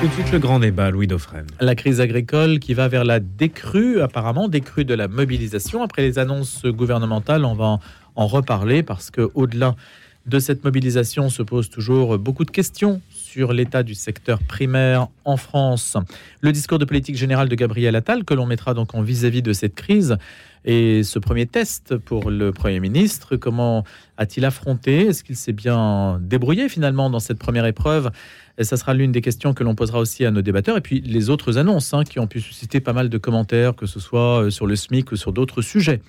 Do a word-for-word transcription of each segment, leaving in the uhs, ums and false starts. Tout de suite, le grand débat, Louis Daufresne. La crise agricole qui va vers la décrue, apparemment, décrue de la mobilisation. Après les annonces gouvernementales, on va en reparler parce qu'au-delà de cette mobilisation se posent toujours beaucoup de questions sur l'état du secteur primaire en France. Le discours de politique générale de Gabriel Attal, que l'on mettra donc en vis-à-vis de cette crise, et ce premier test pour le Premier ministre, comment a-t-il affronté? Est-ce qu'il s'est bien débrouillé finalement dans cette première épreuve? Et ça sera l'une des questions que l'on posera aussi à nos débatteurs. Et puis les autres annonces hein, qui ont pu susciter pas mal de commentaires, que ce soit sur le SMIC ou sur d'autres sujets.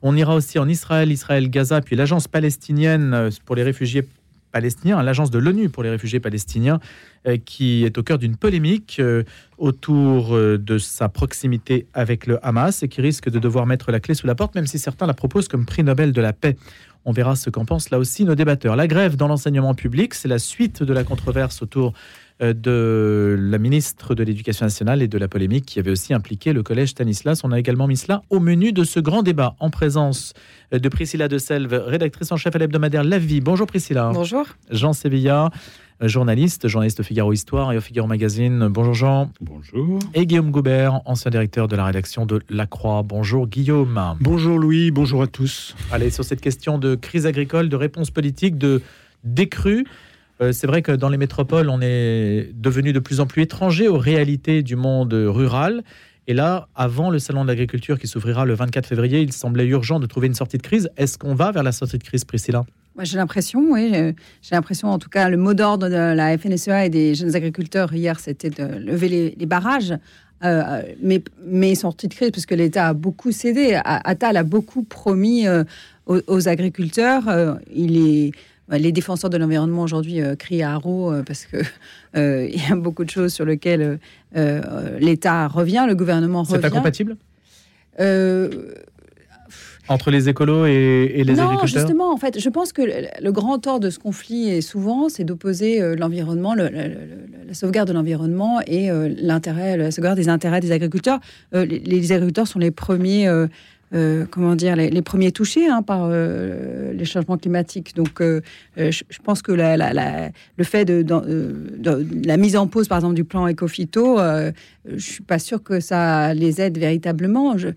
On ira aussi en Israël, Israël, Gaza, puis l'agence palestinienne pour les réfugiés palestiniens, l'agence de l'ONU pour les réfugiés palestiniens, qui est au cœur d'une polémique autour de sa proximité avec le Hamas et qui risque de devoir mettre la clé sous la porte, même si certains la proposent comme prix Nobel de la paix. On verra ce qu'en pensent là aussi nos débatteurs. La grève dans l'enseignement public, c'est la suite de la controverse autour de la ministre de l'Éducation nationale et de la polémique qui avait aussi impliqué le collège Stanislas. On a également mis cela au menu de ce grand débat en présence de Priscilla De Selve, rédactrice en chef à l'hebdomadaire La Vie. Bonjour Priscilla. Bonjour. Jean Sévillia, journaliste, journaliste au Figaro Histoire et au Figaro Magazine. Bonjour Jean. Bonjour. Et Guillaume Goubert, ancien directeur de la rédaction de La Croix. Bonjour Guillaume. Bonjour Louis, bonjour à tous. Allez, sur cette question de crise agricole, de réponse politique, de décrue, c'est vrai que dans les métropoles, on est devenu de plus en plus étranger aux réalités du monde rural. Et là, avant le salon de l'agriculture qui s'ouvrira le vingt-quatre février, il semblait urgent de trouver une sortie de crise. Est-ce qu'on va vers la sortie de crise, Priscilla ? Moi, j'ai l'impression, oui. J'ai l'impression, en tout cas, le mot d'ordre de la F N S E A et des jeunes agriculteurs hier, c'était de lever les, les barrages. Euh, mais, mais sortie de crise, parce que l'État a beaucoup cédé. Attal a beaucoup promis euh, aux, aux agriculteurs. Euh, il est... Les défenseurs de l'environnement aujourd'hui euh, crient à haro euh, parce que euh, il y a beaucoup de choses sur lesquelles euh, l'État revient, le gouvernement revient. C'est incompatible euh... entre les écolos et, et les non, agriculteurs. Non, justement, en fait, je pense que le, le grand tort de ce conflit est souvent, c'est d'opposer euh, l'environnement, le, le, le, la sauvegarde de l'environnement et euh, l'intérêt, la sauvegarde des intérêts des agriculteurs. Euh, les, les agriculteurs sont les premiers. Euh, Euh, comment dire, les, les premiers touchés hein, par euh, les changements climatiques. Donc, euh, je, je pense que la, la, la, le fait de, de, de, de la mise en pause, par exemple, du plan Ecophyto, euh, je ne suis pas sûre que ça les aide véritablement. Je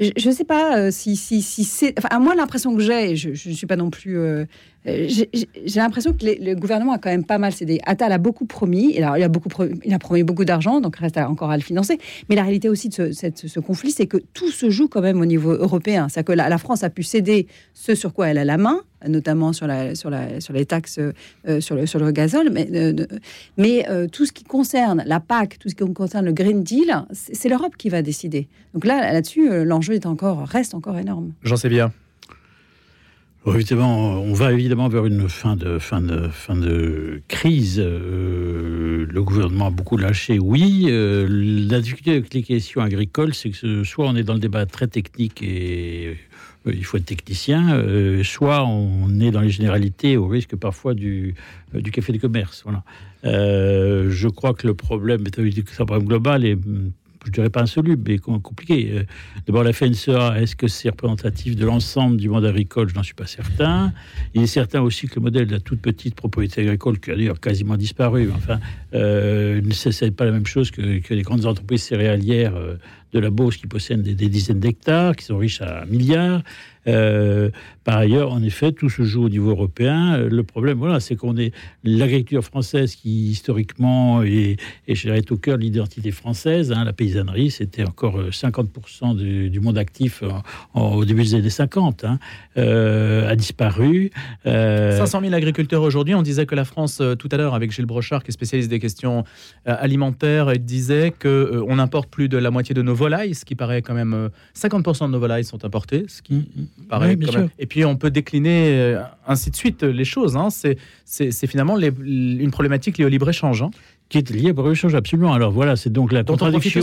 ne sais pas si, si, si c'est... Enfin, à moi, l'impression que j'ai, je ne suis pas non plus... Euh, j'ai, j'ai l'impression que les, le gouvernement a quand même pas mal cédé. Attal a beaucoup promis, alors, il, a beaucoup promis il a promis beaucoup d'argent, donc reste à, encore à le financer. Mais la réalité aussi de ce, cette, ce conflit, c'est que tout se joue quand même au niveau européen. C'est-à-dire que la, la France a pu céder ce sur quoi elle a la main, notamment sur, la, sur, la, sur les taxes euh, sur, le, sur le gazole. Mais, euh, mais euh, tout ce qui concerne la P A C, tout ce qui concerne le Green Deal, c'est, c'est l'Europe qui va décider. Donc là, là-dessus, euh, l'enjeu est encore, reste encore énorme. J'en sais bien. Alors, évidemment, on va évidemment vers une fin de, fin de, fin de crise. Euh, le gouvernement a beaucoup lâché, oui. Euh, la difficulté avec les questions agricoles, c'est que soit on est dans le débat très technique et... il faut être technicien, euh, soit on est dans les généralités au risque parfois du, euh, du café de commerce. Voilà. Euh, je crois que le problème, c'est un problème global et je dirais pas insoluble, mais compliqué. Euh, d'abord, la F N S E A, est-ce que c'est représentatif de l'ensemble du monde agricole ? Je n'en suis pas certain. Il est certain aussi que le modèle de la toute petite propriété agricole, qui a d'ailleurs quasiment disparu, enfin, euh, c'est pas la même chose que, que les grandes entreprises céréalières euh, de la Beauce qui possèdent des, des dizaines d'hectares, qui sont riches à milliards. Euh, par ailleurs, en effet, tout se joue au niveau européen. Le problème, voilà, c'est qu'on est l'agriculture française qui, historiquement, est, est, je dirais, est au cœur de l'identité française. Hein, la paysannerie, c'était encore cinquante pour cent du, du monde actif en, en, au début des années cinquante, hein, euh, a disparu. Euh... cinq cent mille agriculteurs aujourd'hui. On disait que la France, tout à l'heure, avec Gilles Brochard, qui est spécialiste des questions alimentaires, disait qu'on euh, importe plus de la moitié de nos volailles, ce qui paraît quand même... cinquante pour cent de nos volailles sont importées, ce qui... Mm-hmm. Pareil, oui, quand même. Et puis on peut décliner euh, ainsi de suite les choses. Hein. C'est, c'est, c'est finalement les, une problématique liée au libre-échange. Hein. Qui est liée au libre-échange, absolument. Alors voilà, c'est donc la dont contradiction,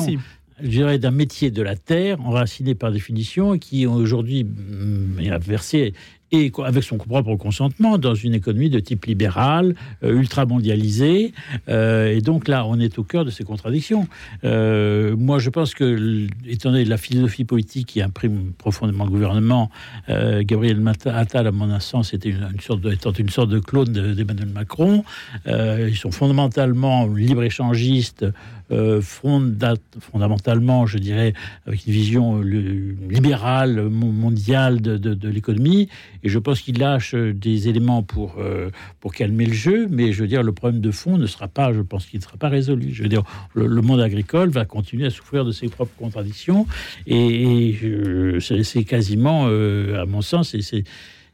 je dirais, d'un métier de la terre, enraciné par définition, qui aujourd'hui mm, a versé et avec son propre consentement, dans une économie de type libéral, euh, ultra-mondialisée. Euh, et donc là, on est au cœur de ces contradictions. Euh, moi, je pense que, étant donné la philosophie politique qui imprime profondément le gouvernement, euh, Gabriel Attal, à mon sens, était une, une sorte de, étant une sorte de clone de, d'Emmanuel Macron. Euh, ils sont fondamentalement libre-échangistes, euh, fondat, fondamentalement, je dirais, avec une vision le, libérale, mondiale de, de, de l'économie. Et je pense qu'il lâche des éléments pour, euh, pour calmer le jeu, mais je veux dire, le problème de fond ne sera pas, je pense qu'il ne sera pas résolu. Je veux dire, le, le monde agricole va continuer à souffrir de ses propres contradictions, et, et euh, c'est, c'est quasiment, euh, à mon sens, c'est, c'est,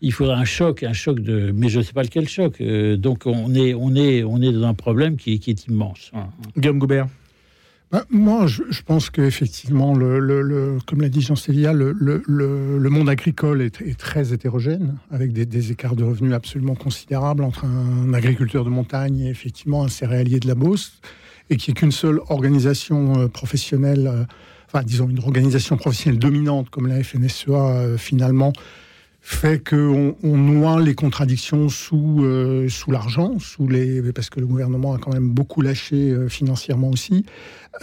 il faudra un choc, un choc de, mais je ne sais pas lequel choc. Euh, donc on est, on est, on est dans un problème qui, qui est immense. Guillaume Goubert. Bah, moi, je, je pense qu'effectivement, le, le, le, comme l'a dit Jean Sévillia, le, le, le monde agricole est, est très hétérogène, avec des, des écarts de revenus absolument considérables entre un agriculteur de montagne et effectivement un céréalier de la Beauce, et qui est qu'une seule organisation professionnelle, euh, enfin disons une organisation professionnelle dominante comme la F N S E A, euh, finalement, fait qu'on on noie les contradictions sous, euh, sous l'argent, sous les, parce que le gouvernement a quand même beaucoup lâché euh, financièrement aussi.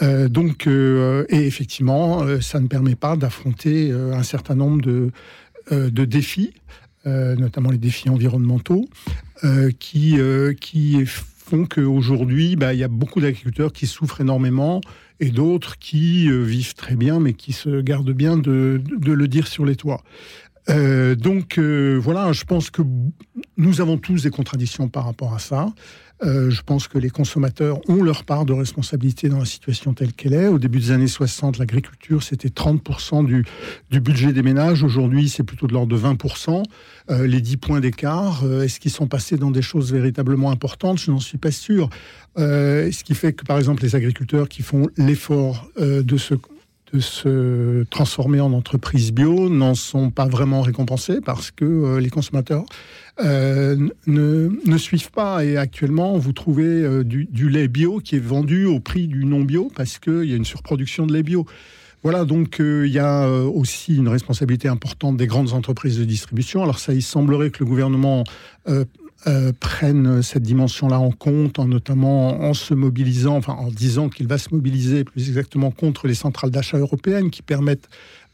Euh, donc, euh, et effectivement, euh, ça ne permet pas d'affronter euh, un certain nombre de, euh, de défis, euh, notamment les défis environnementaux, euh, qui, euh, qui font qu'aujourd'hui, bah, il y a beaucoup d'agriculteurs qui souffrent énormément et d'autres qui euh, vivent très bien, mais qui se gardent bien de, de, de le dire sur les toits. Euh, donc euh, voilà, je pense que nous avons tous des contradictions par rapport à ça. Euh, je pense que les consommateurs ont leur part de responsabilité dans la situation telle qu'elle est. Au début des années soixante, l'agriculture, c'était trente pour cent du, du budget des ménages. Aujourd'hui, c'est plutôt de l'ordre de vingt pour cent. Euh, les dix points d'écart, euh, est-ce qu'ils sont passés dans des choses véritablement importantes ? Je n'en suis pas sûr. Euh, ce qui fait que, par exemple, les agriculteurs qui font l'effort euh, de se... de se transformer en entreprise bio n'en sont pas vraiment récompensés parce que euh, les consommateurs euh, ne, ne suivent pas. Et actuellement, vous trouvez euh, du, du lait bio qui est vendu au prix du non bio parce qu'il y a une surproduction de lait bio. Voilà, donc il euh, y a aussi une responsabilité importante des grandes entreprises de distribution. Alors ça, il semblerait que le gouvernement... Euh, Euh, prennent cette dimension-là en compte, en notamment en se mobilisant, enfin en disant qu'il va se mobiliser plus exactement contre les centrales d'achat européennes qui permettent,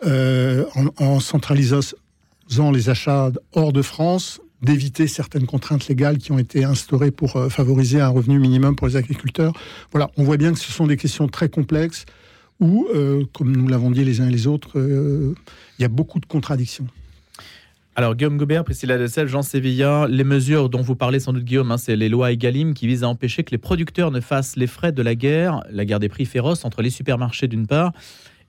euh, en, en centralisant les achats hors de France, d'éviter certaines contraintes légales qui ont été instaurées pour euh, favoriser un revenu minimum pour les agriculteurs. Voilà, on voit bien que ce sont des questions très complexes où, euh, comme nous l'avons dit les uns et les autres, euh, il y a beaucoup de contradictions. Alors Guillaume Goubert, Priscilla De Selve, Jean Sévillia, les mesures dont vous parlez sans doute Guillaume, hein, c'est les lois EGalim qui visent à empêcher que les producteurs ne fassent les frais de la guerre, la guerre des prix féroces entre les supermarchés d'une part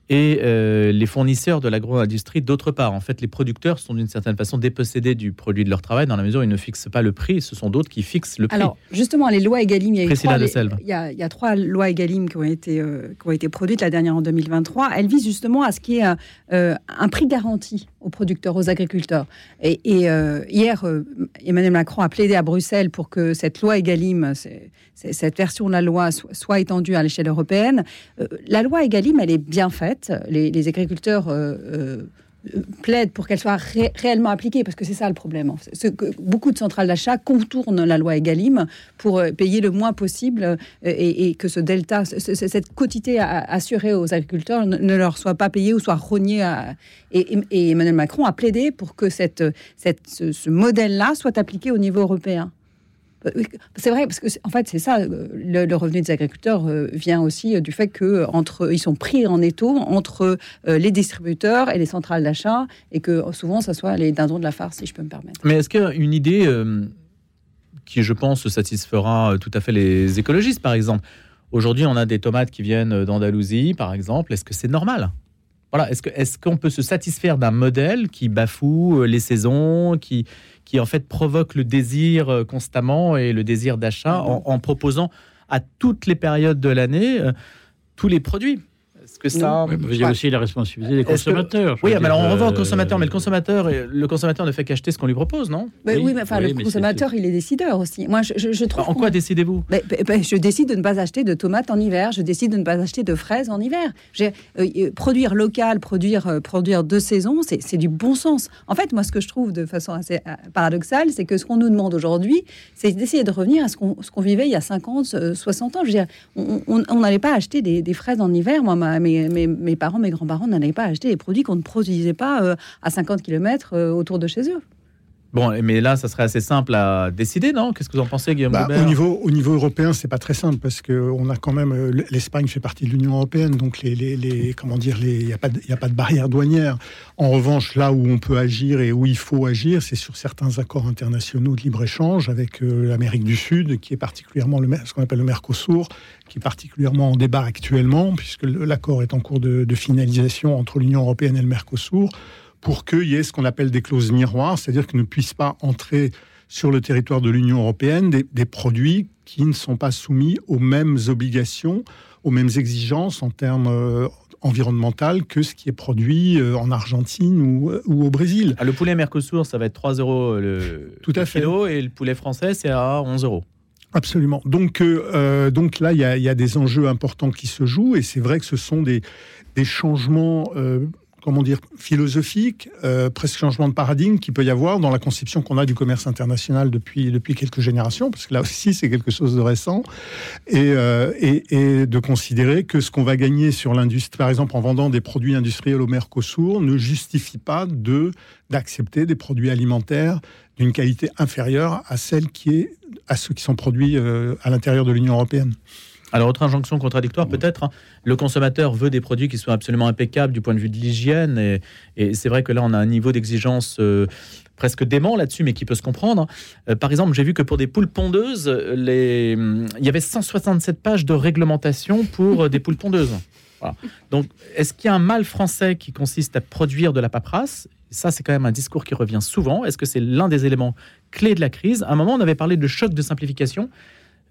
et euh, les fournisseurs de l'agro-industrie d'autre part. En fait, les producteurs sont d'une certaine façon dépossédés du produit de leur travail dans la mesure où ils ne fixent pas le prix, ce sont d'autres qui fixent le prix. Alors justement, les lois EGalim, il y a, eu trois, les, il y a, il y a trois lois EGalim qui ont été, euh, qui ont été produites, la dernière en deux mille vingt-trois, elles visent justement à ce qu'il y ait euh, un prix garanti aux producteurs, aux agriculteurs. Et, et euh, hier, euh, Emmanuel Macron a plaidé à Bruxelles pour que cette loi EGalim, c'est, c'est, cette version de la loi, soit, soit étendue à l'échelle européenne. Euh, la loi EGalim, elle est bien faite. Les, les agriculteurs euh, euh, plaident pour qu'elle soit ré- réellement appliquée, parce que c'est ça le problème. C'est que beaucoup de centrales d'achat contournent la loi EGalim pour payer le moins possible et, et que ce delta, ce, cette quotité assurée aux agriculteurs ne leur soit pas payée ou soit rognée. À... Et, et Emmanuel Macron a plaidé pour que cette, cette, ce, ce modèle-là soit appliqué au niveau européen. C'est vrai, parce que, en fait, c'est ça, le, le revenu des agriculteurs euh, vient aussi euh, du fait qu'ils sont pris en étau entre euh, les distributeurs et les centrales d'achat, et que souvent, ça soit les dindons de la farce, si je peux me permettre. Mais est-ce qu'une idée euh, qui, je pense, satisfera tout à fait les écologistes, par exemple, aujourd'hui, on a des tomates qui viennent d'Andalousie, par exemple, est-ce que c'est normal ? Voilà, est-ce que, est-ce qu'on peut se satisfaire d'un modèle qui bafoue les saisons, qui, qui en fait provoque le désir constamment et le désir d'achat en, en proposant à toutes les périodes de l'année euh, tous les produits ? Est-ce que ça... Oui, il y a aussi la responsabilité des consommateurs. Que... Oui, mais alors on revend euh... au consommateur, mais le consommateur, le consommateur ne fait qu'acheter ce qu'on lui propose, non ? bah, Oui, oui, mais enfin, oui, le mais consommateur, c'est... il est décideur aussi. Moi, je, je, je trouve. En quoi décidez-vous ? bah, bah, bah, Je décide de ne pas acheter de tomates en hiver. Je décide de ne pas acheter de fraises en hiver. J'ai, euh, produire local, produire, euh, produire de saison, c'est, c'est du bon sens. En fait, moi, ce que je trouve de façon assez paradoxale, c'est que ce qu'on nous demande aujourd'hui, c'est d'essayer de revenir à ce qu'on, ce qu'on vivait il y a cinquante, soixante ans. Je veux dire, on n'allait pas acheter des, des fraises en hiver, moi. Mes, mes, mes parents, mes grands-parents n'avaient pas acheté des produits qu'on ne produisait pas euh, à cinquante kilomètres euh, autour de chez eux. Bon, mais là, ça serait assez simple à décider, non ? Qu'est-ce que vous en pensez, Guillaume bah, Goubert ? au niveau, au niveau européen, c'est pas très simple, parce qu'on a quand même... L'Espagne fait partie de l'Union européenne, donc les, les, les, comment dire, il n'y a, a pas de barrière douanière. En revanche, là où on peut agir et où il faut agir, c'est sur certains accords internationaux de libre-échange avec euh, l'Amérique du Sud, qui est particulièrement le, ce qu'on appelle le Mercosur, qui est particulièrement en débat actuellement, puisque l'accord est en cours de, de finalisation entre l'Union européenne et le Mercosur, pour qu'il y ait ce qu'on appelle des clauses miroirs, c'est-à-dire que ne puissent pas entrer sur le territoire de l'Union européenne des, des produits qui ne sont pas soumis aux mêmes obligations, aux mêmes exigences en termes euh, environnementaux que ce qui est produit euh, en Argentine ou, ou au Brésil. Ah, le poulet Mercosur, ça va être trois euros le, Tout à le fait. kilo, et le poulet français, c'est à onze euros. Absolument. Donc, euh, donc là, il y a, y a des enjeux importants qui se jouent, et c'est vrai que ce sont des, des changements... Euh, comment dire, philosophique, euh, presque changement de paradigme qu'il peut y avoir dans la conception qu'on a du commerce international depuis, depuis quelques générations, parce que là aussi, c'est quelque chose de récent, et, euh, et, et de considérer que ce qu'on va gagner sur l'industrie, par exemple en vendant des produits industriels au Mercosur, ne justifie pas de, d'accepter des produits alimentaires d'une qualité inférieure à celle qui est, à ceux qui sont produits euh, à l'intérieur de l'Union européenne. Alors, autre injonction contradictoire, peut-être, hein. Le consommateur veut des produits qui soient absolument impeccables du point de vue de l'hygiène, et, et c'est vrai que là, on a un niveau d'exigence euh, presque dément là-dessus, mais qui peut se comprendre. Euh, par exemple, j'ai vu que pour des poules pondeuses, les... il y avait cent soixante-sept pages de réglementation pour des poules pondeuses. Voilà. Donc, est-ce qu'il y a un mal français qui consiste à produire de la paperasse ? Ça, c'est quand même un discours qui revient souvent. Est-ce que c'est l'un des éléments clés de la crise ? À un moment, on avait parlé de choc de simplification.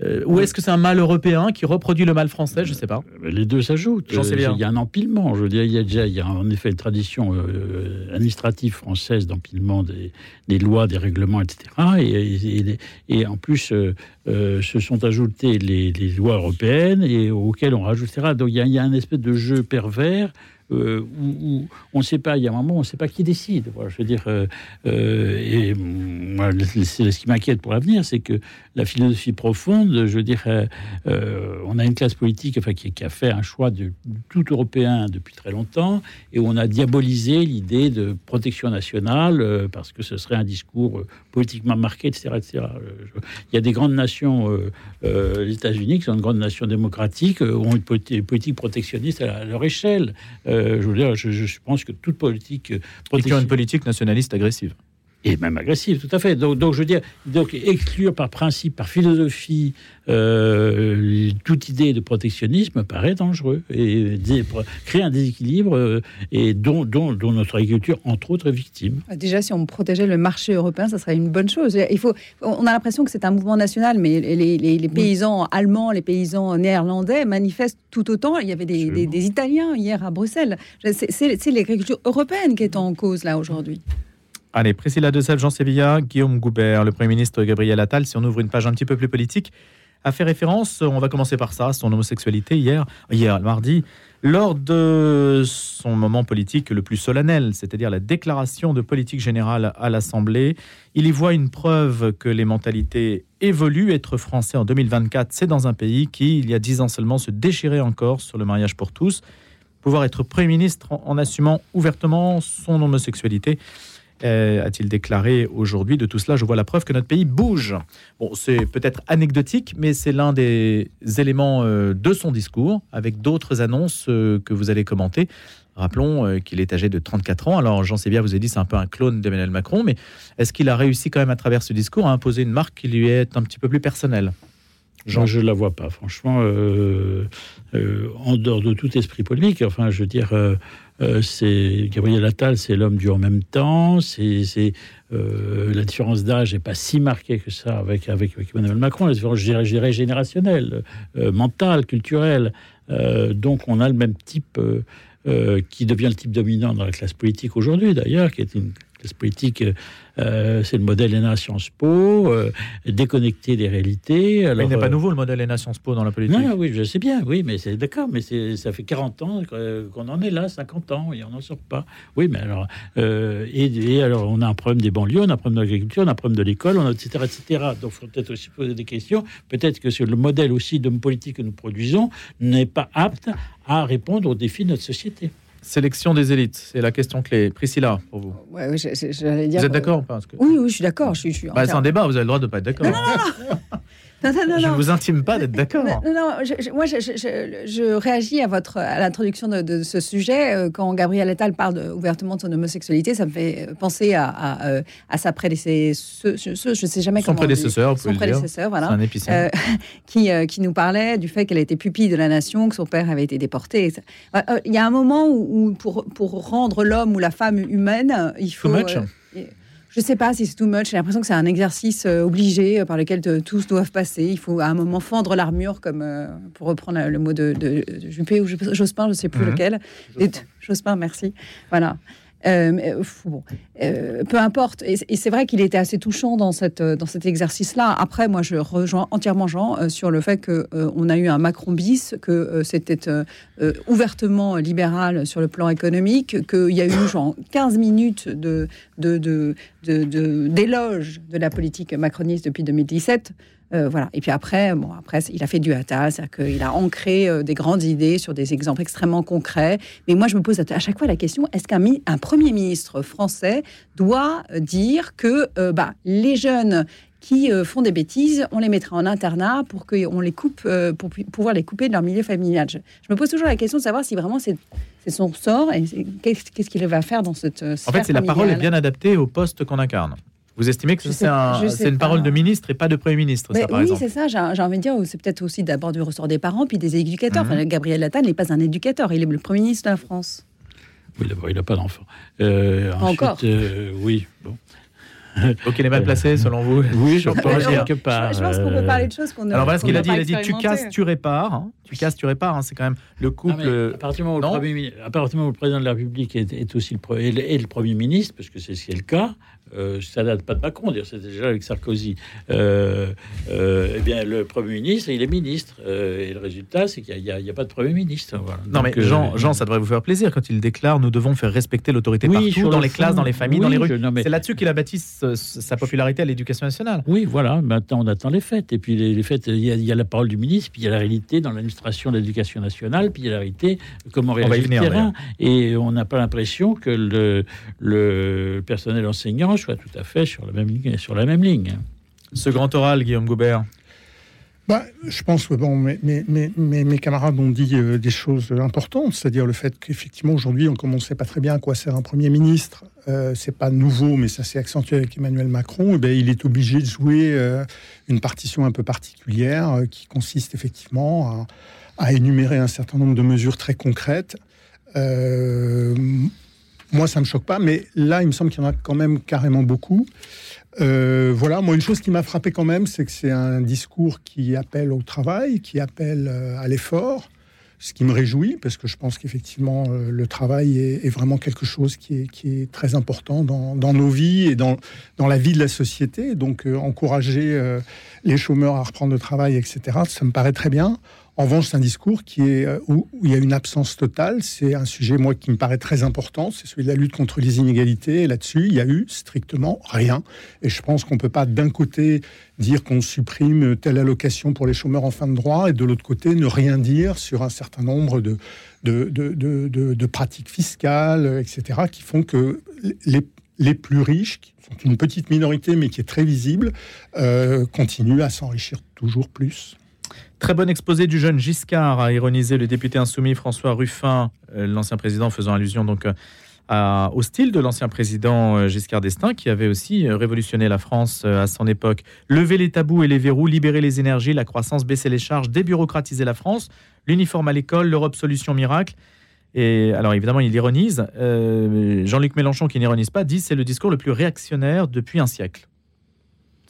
Euh, ou est-ce que c'est un mal européen qui reproduit le mal français ? Je ne sais pas. Les deux s'ajoutent. J'en sais bien. Il y a un empilement. Je veux dire, il y a déjà, il y a en effet une tradition euh, administrative française d'empilement des, des lois, des règlements, et cetera. Et, et, et, et en plus, euh, euh, se sont ajoutées les, les lois européennes et auxquelles on rajoutera. Donc il y a, il y a un espèce de jeu pervers. Euh, où, où on ne sait pas, il y a un moment, on ne sait pas qui décide. Voilà, je veux dire, euh, euh, et moi, c'est ce qui m'inquiète pour l'avenir, c'est que la philosophie profonde, je veux dire, euh, euh, on a une classe politique enfin, qui, qui a fait un choix de, de tout européen depuis très longtemps, et on a diabolisé l'idée de protection nationale euh, parce que ce serait un discours euh, politiquement marqué, et cetera, et cetera. Je, il y a des grandes nations, euh, euh, les États-Unis, qui sont une grande nation démocratique, euh, ont une politique protectionniste à leur échelle. Euh, Je veux dire, je, je pense que toute politique... Et qui a une politique nationaliste agressive. Et même agressive, tout à fait. Donc, donc je veux dire, donc exclure par principe, par philosophie, euh, toute idée de protectionnisme paraît dangereux. Et dé, créer un déséquilibre euh, et dont, dont, dont notre agriculture, entre autres, est victime. Déjà, si on protégeait le marché européen, ça serait une bonne chose. Il faut, on a l'impression que c'est un mouvement national, mais les, les, les paysans oui. allemands, les paysans néerlandais manifestent tout autant. Il y avait des, des, des Italiens hier à Bruxelles. C'est, c'est, c'est l'agriculture européenne qui est en cause, là, aujourd'hui. Allez, Priscilla De Selve, Jean Sévillia, Guillaume Goubert, le Premier ministre Gabriel Attal, si on ouvre une page un petit peu plus politique, a fait référence, on va commencer par ça, son homosexualité hier, hier mardi, lors de son moment politique le plus solennel, c'est-à-dire la déclaration de politique générale à l'Assemblée. Il y voit une preuve que les mentalités évoluent. Être français en deux mille vingt-quatre, c'est dans un pays qui, il y a dix ans seulement, se déchirait encore sur le mariage pour tous. Pouvoir être Premier ministre en, en assumant ouvertement son homosexualité, a-t-il déclaré aujourd'hui. De tout cela, je vois la preuve que notre pays bouge. Bon, c'est peut-être anecdotique, mais c'est l'un des éléments de son discours, avec d'autres annonces que vous allez commenter. Rappelons qu'il est âgé de trente-quatre ans. Alors, Jean Sévillia vous a dit que c'est un peu un clone d'Emmanuel Macron, mais est-ce qu'il a réussi quand même, à travers ce discours, à imposer une marque qui lui est un petit peu plus personnelle ? Genre, je ne la vois pas, franchement, euh, euh, en dehors de tout esprit polémique. Enfin, je veux dire, euh, Euh, c'est Gabriel Attal, c'est l'homme du en même temps. C'est, c'est euh, la différence d'âge n'est pas si marquée que ça avec, avec, avec Emmanuel Macron. La différence, je dirais, générationnelle, euh, mentale, culturelle. Euh, donc on a le même type euh, euh, qui devient le type dominant dans la classe politique aujourd'hui, d'ailleurs, qui est une classe politique. Euh, c'est le modèle N A Sciences Po, euh, déconnecté des réalités. Alors, mais il n'est pas nouveau le modèle N A Sciences Po dans la politique. Non, non, oui, je sais bien, oui, mais c'est d'accord, mais c'est, ça fait quarante ans qu'on en est là, cinquante ans, et on n'en sort pas. Oui, mais alors, euh, et, et alors, on a un problème des banlieues, on a un problème de l'agriculture, on a un problème de l'école, on a et cetera, et cetera. Donc, il faut peut-être aussi poser des questions. Peut-être que le modèle aussi d'homme politique que nous produisons n'est pas apte à répondre aux défis de notre société. Sélection des élites, c'est la question clé. Priscilla, pour vous. Ouais, oui, j'allais dire, vous êtes d'accord parce que... oui, oui, je suis d'accord. Je suis, je suis bah, c'est un débat, vous avez le droit de ne pas être d'accord. Non, non, non. Non, non, non, je ne vous intime pas d'être d'accord. Non, non, non je, je, moi, je, je, je réagis à votre à l'introduction de, de ce sujet. Quand Gabriel Attal parle de, ouvertement de son homosexualité, ça me fait penser à, à, à sa prédécesseuse, je ne sais jamais son comment... Prédécesseur, dit, son prédécesseur, voilà. C'est un épicène. Euh, qui, euh, qui nous parlait du fait qu'elle était pupille de la nation, que son père avait été déporté. Il euh, y a un moment où, où pour, pour rendre l'homme ou la femme humaine, il faut... Too much. Euh, Je ne sais pas si c'est too much. J'ai l'impression que c'est un exercice euh, obligé euh, par lequel te, tous doivent passer. Il faut à un moment fendre l'armure, comme euh, pour reprendre le mot de, de, de Juppé ou Jospin, je ne sais plus mm-hmm. lequel. Jospin. Jospin, merci. Voilà. Euh, mais, bon, euh, peu importe. Et, et c'est vrai qu'il était assez touchant dans cette dans cet exercice-là. Après, moi, je rejoins entièrement Jean euh, sur le fait que euh, on a eu un Macron bis, que euh, c'était euh, ouvertement libéral sur le plan économique, qu'il y a eu genre quinze minutes de de, de, de, de d'éloge de la politique macroniste depuis deux mille dix-sept. Euh, voilà. Et puis après, bon, après, il a fait du hata, c'est-à-dire qu'il a ancré euh, des grandes idées sur des exemples extrêmement concrets. Mais moi, je me pose à, t- à chaque fois la question, est-ce qu'un mi- un Premier ministre français doit dire que euh, bah, les jeunes qui euh, font des bêtises, on les mettra en internat pour qu'on les coupe, euh, pour pu- pouvoir les couper de leur milieu familial. Je, je me pose toujours la question de savoir si vraiment c'est, c'est son sort et qu'est-ce, qu'est-ce qu'il va faire dans cette euh, sphère familiale. En fait, c'est la parole est bien adaptée au poste qu'on incarne. Vous estimez que ça, c'est, un, c'est une pas. parole de ministre et pas de Premier ministre, mais ça, par oui, exemple. Oui, c'est ça, j'ai, j'ai envie de dire, c'est peut-être aussi d'abord du ressort des parents, puis des éducateurs. Mm-hmm. Enfin, Gabriel Attal n'est pas un éducateur, il est le Premier ministre de la France. Oui, d'abord, il n'a pas d'enfant. Euh, Encore ensuite, euh, oui, bon. Donc il est mal placé, selon vous. Oui, je pense quelque part. Je, je pense qu'on peut parler de choses qu'on ne. Alors voilà ce qu'il a dit. Il a dit tu casses, tu répares. Hein. Tu casses, tu répares. Hein. C'est quand même le couple. Non, à partir du moment où non. le premier, à partir du moment où le président de la République est, est aussi le et le, le Premier ministre, parce que c'est ce qui est le cas, euh, ça date pas de Macron. D'ailleurs, c'était déjà avec Sarkozy. Euh, euh, eh bien, le Premier ministre, il est ministre. Euh, et le résultat, c'est qu'il n'y a, a, a pas de Premier ministre. Voilà. Non, donc, mais Jean, euh, Jean, ça devrait vous faire plaisir quand il déclare nous devons faire respecter l'autorité oui, partout, dans le les fond, classes, dans les familles, oui, dans les rues. Je, non, mais... C'est là-dessus qu'il a bâti sa popularité à l'Éducation nationale. Oui, voilà. Maintenant, on attend les fêtes. Et puis, les, les fêtes, il y, a, il y a la parole du ministre, puis il y a la réalité dans l'administration de l'Éducation nationale, puis il y a la réalité comment réagir le terrain. Et on n'a pas l'impression que le, le personnel enseignant soit tout à fait sur la même ligne. Sur la même ligne. Ce grand oral, Guillaume Goubert. Bah, je pense que bon, mes, mes, mes, mes camarades ont dit euh, des choses importantes, c'est-à-dire le fait qu'effectivement, aujourd'hui, on ne sait pas très bien à quoi sert un Premier ministre. Euh, c'est pas nouveau, mais ça s'est accentué avec Emmanuel Macron. Et bien, il est obligé de jouer euh, une partition un peu particulière euh, qui consiste effectivement à, à énumérer un certain nombre de mesures très concrètes. Euh, moi, ça ne me choque pas, mais là, il me semble qu'il y en a quand même carrément beaucoup. Euh, voilà, moi une chose qui m'a frappé quand même, c'est que c'est un discours qui appelle au travail, qui appelle à l'effort, ce qui me réjouit parce que je pense qu'effectivement le travail est, est vraiment quelque chose qui est, qui est très important dans, dans nos vies et dans, dans la vie de la société. Donc euh, encourager euh, les chômeurs à reprendre le travail, et cetera, ça me paraît très bien. En revanche, c'est un discours qui est, où, où il y a une absence totale. C'est un sujet, moi, qui me paraît très important. C'est celui de la lutte contre les inégalités. Et là-dessus, il y a eu strictement rien. Et je pense qu'on ne peut pas, d'un côté, dire qu'on supprime telle allocation pour les chômeurs en fin de droit, et de l'autre côté, ne rien dire sur un certain nombre de, de, de, de, de, de pratiques fiscales, et cetera, qui font que les... les plus riches, qui sont une petite minorité, mais qui est très visible, euh, continuent à s'enrichir toujours plus. Très bon exposé du jeune Giscard, a ironisé le député insoumis François Ruffin, euh, l'ancien président, faisant allusion donc euh, à, au style de l'ancien président euh, Giscard d'Estaing, qui avait aussi euh, révolutionné la France euh, à son époque. Lever les tabous et les verrous, libérer les énergies, la croissance, baisser les charges, débureaucratiser la France, l'uniforme à l'école, l'Europe solution miracle. Et alors évidemment, il ironise. Euh, Jean-Luc Mélenchon, qui n'ironise pas, dit c'est le discours le plus réactionnaire depuis un siècle.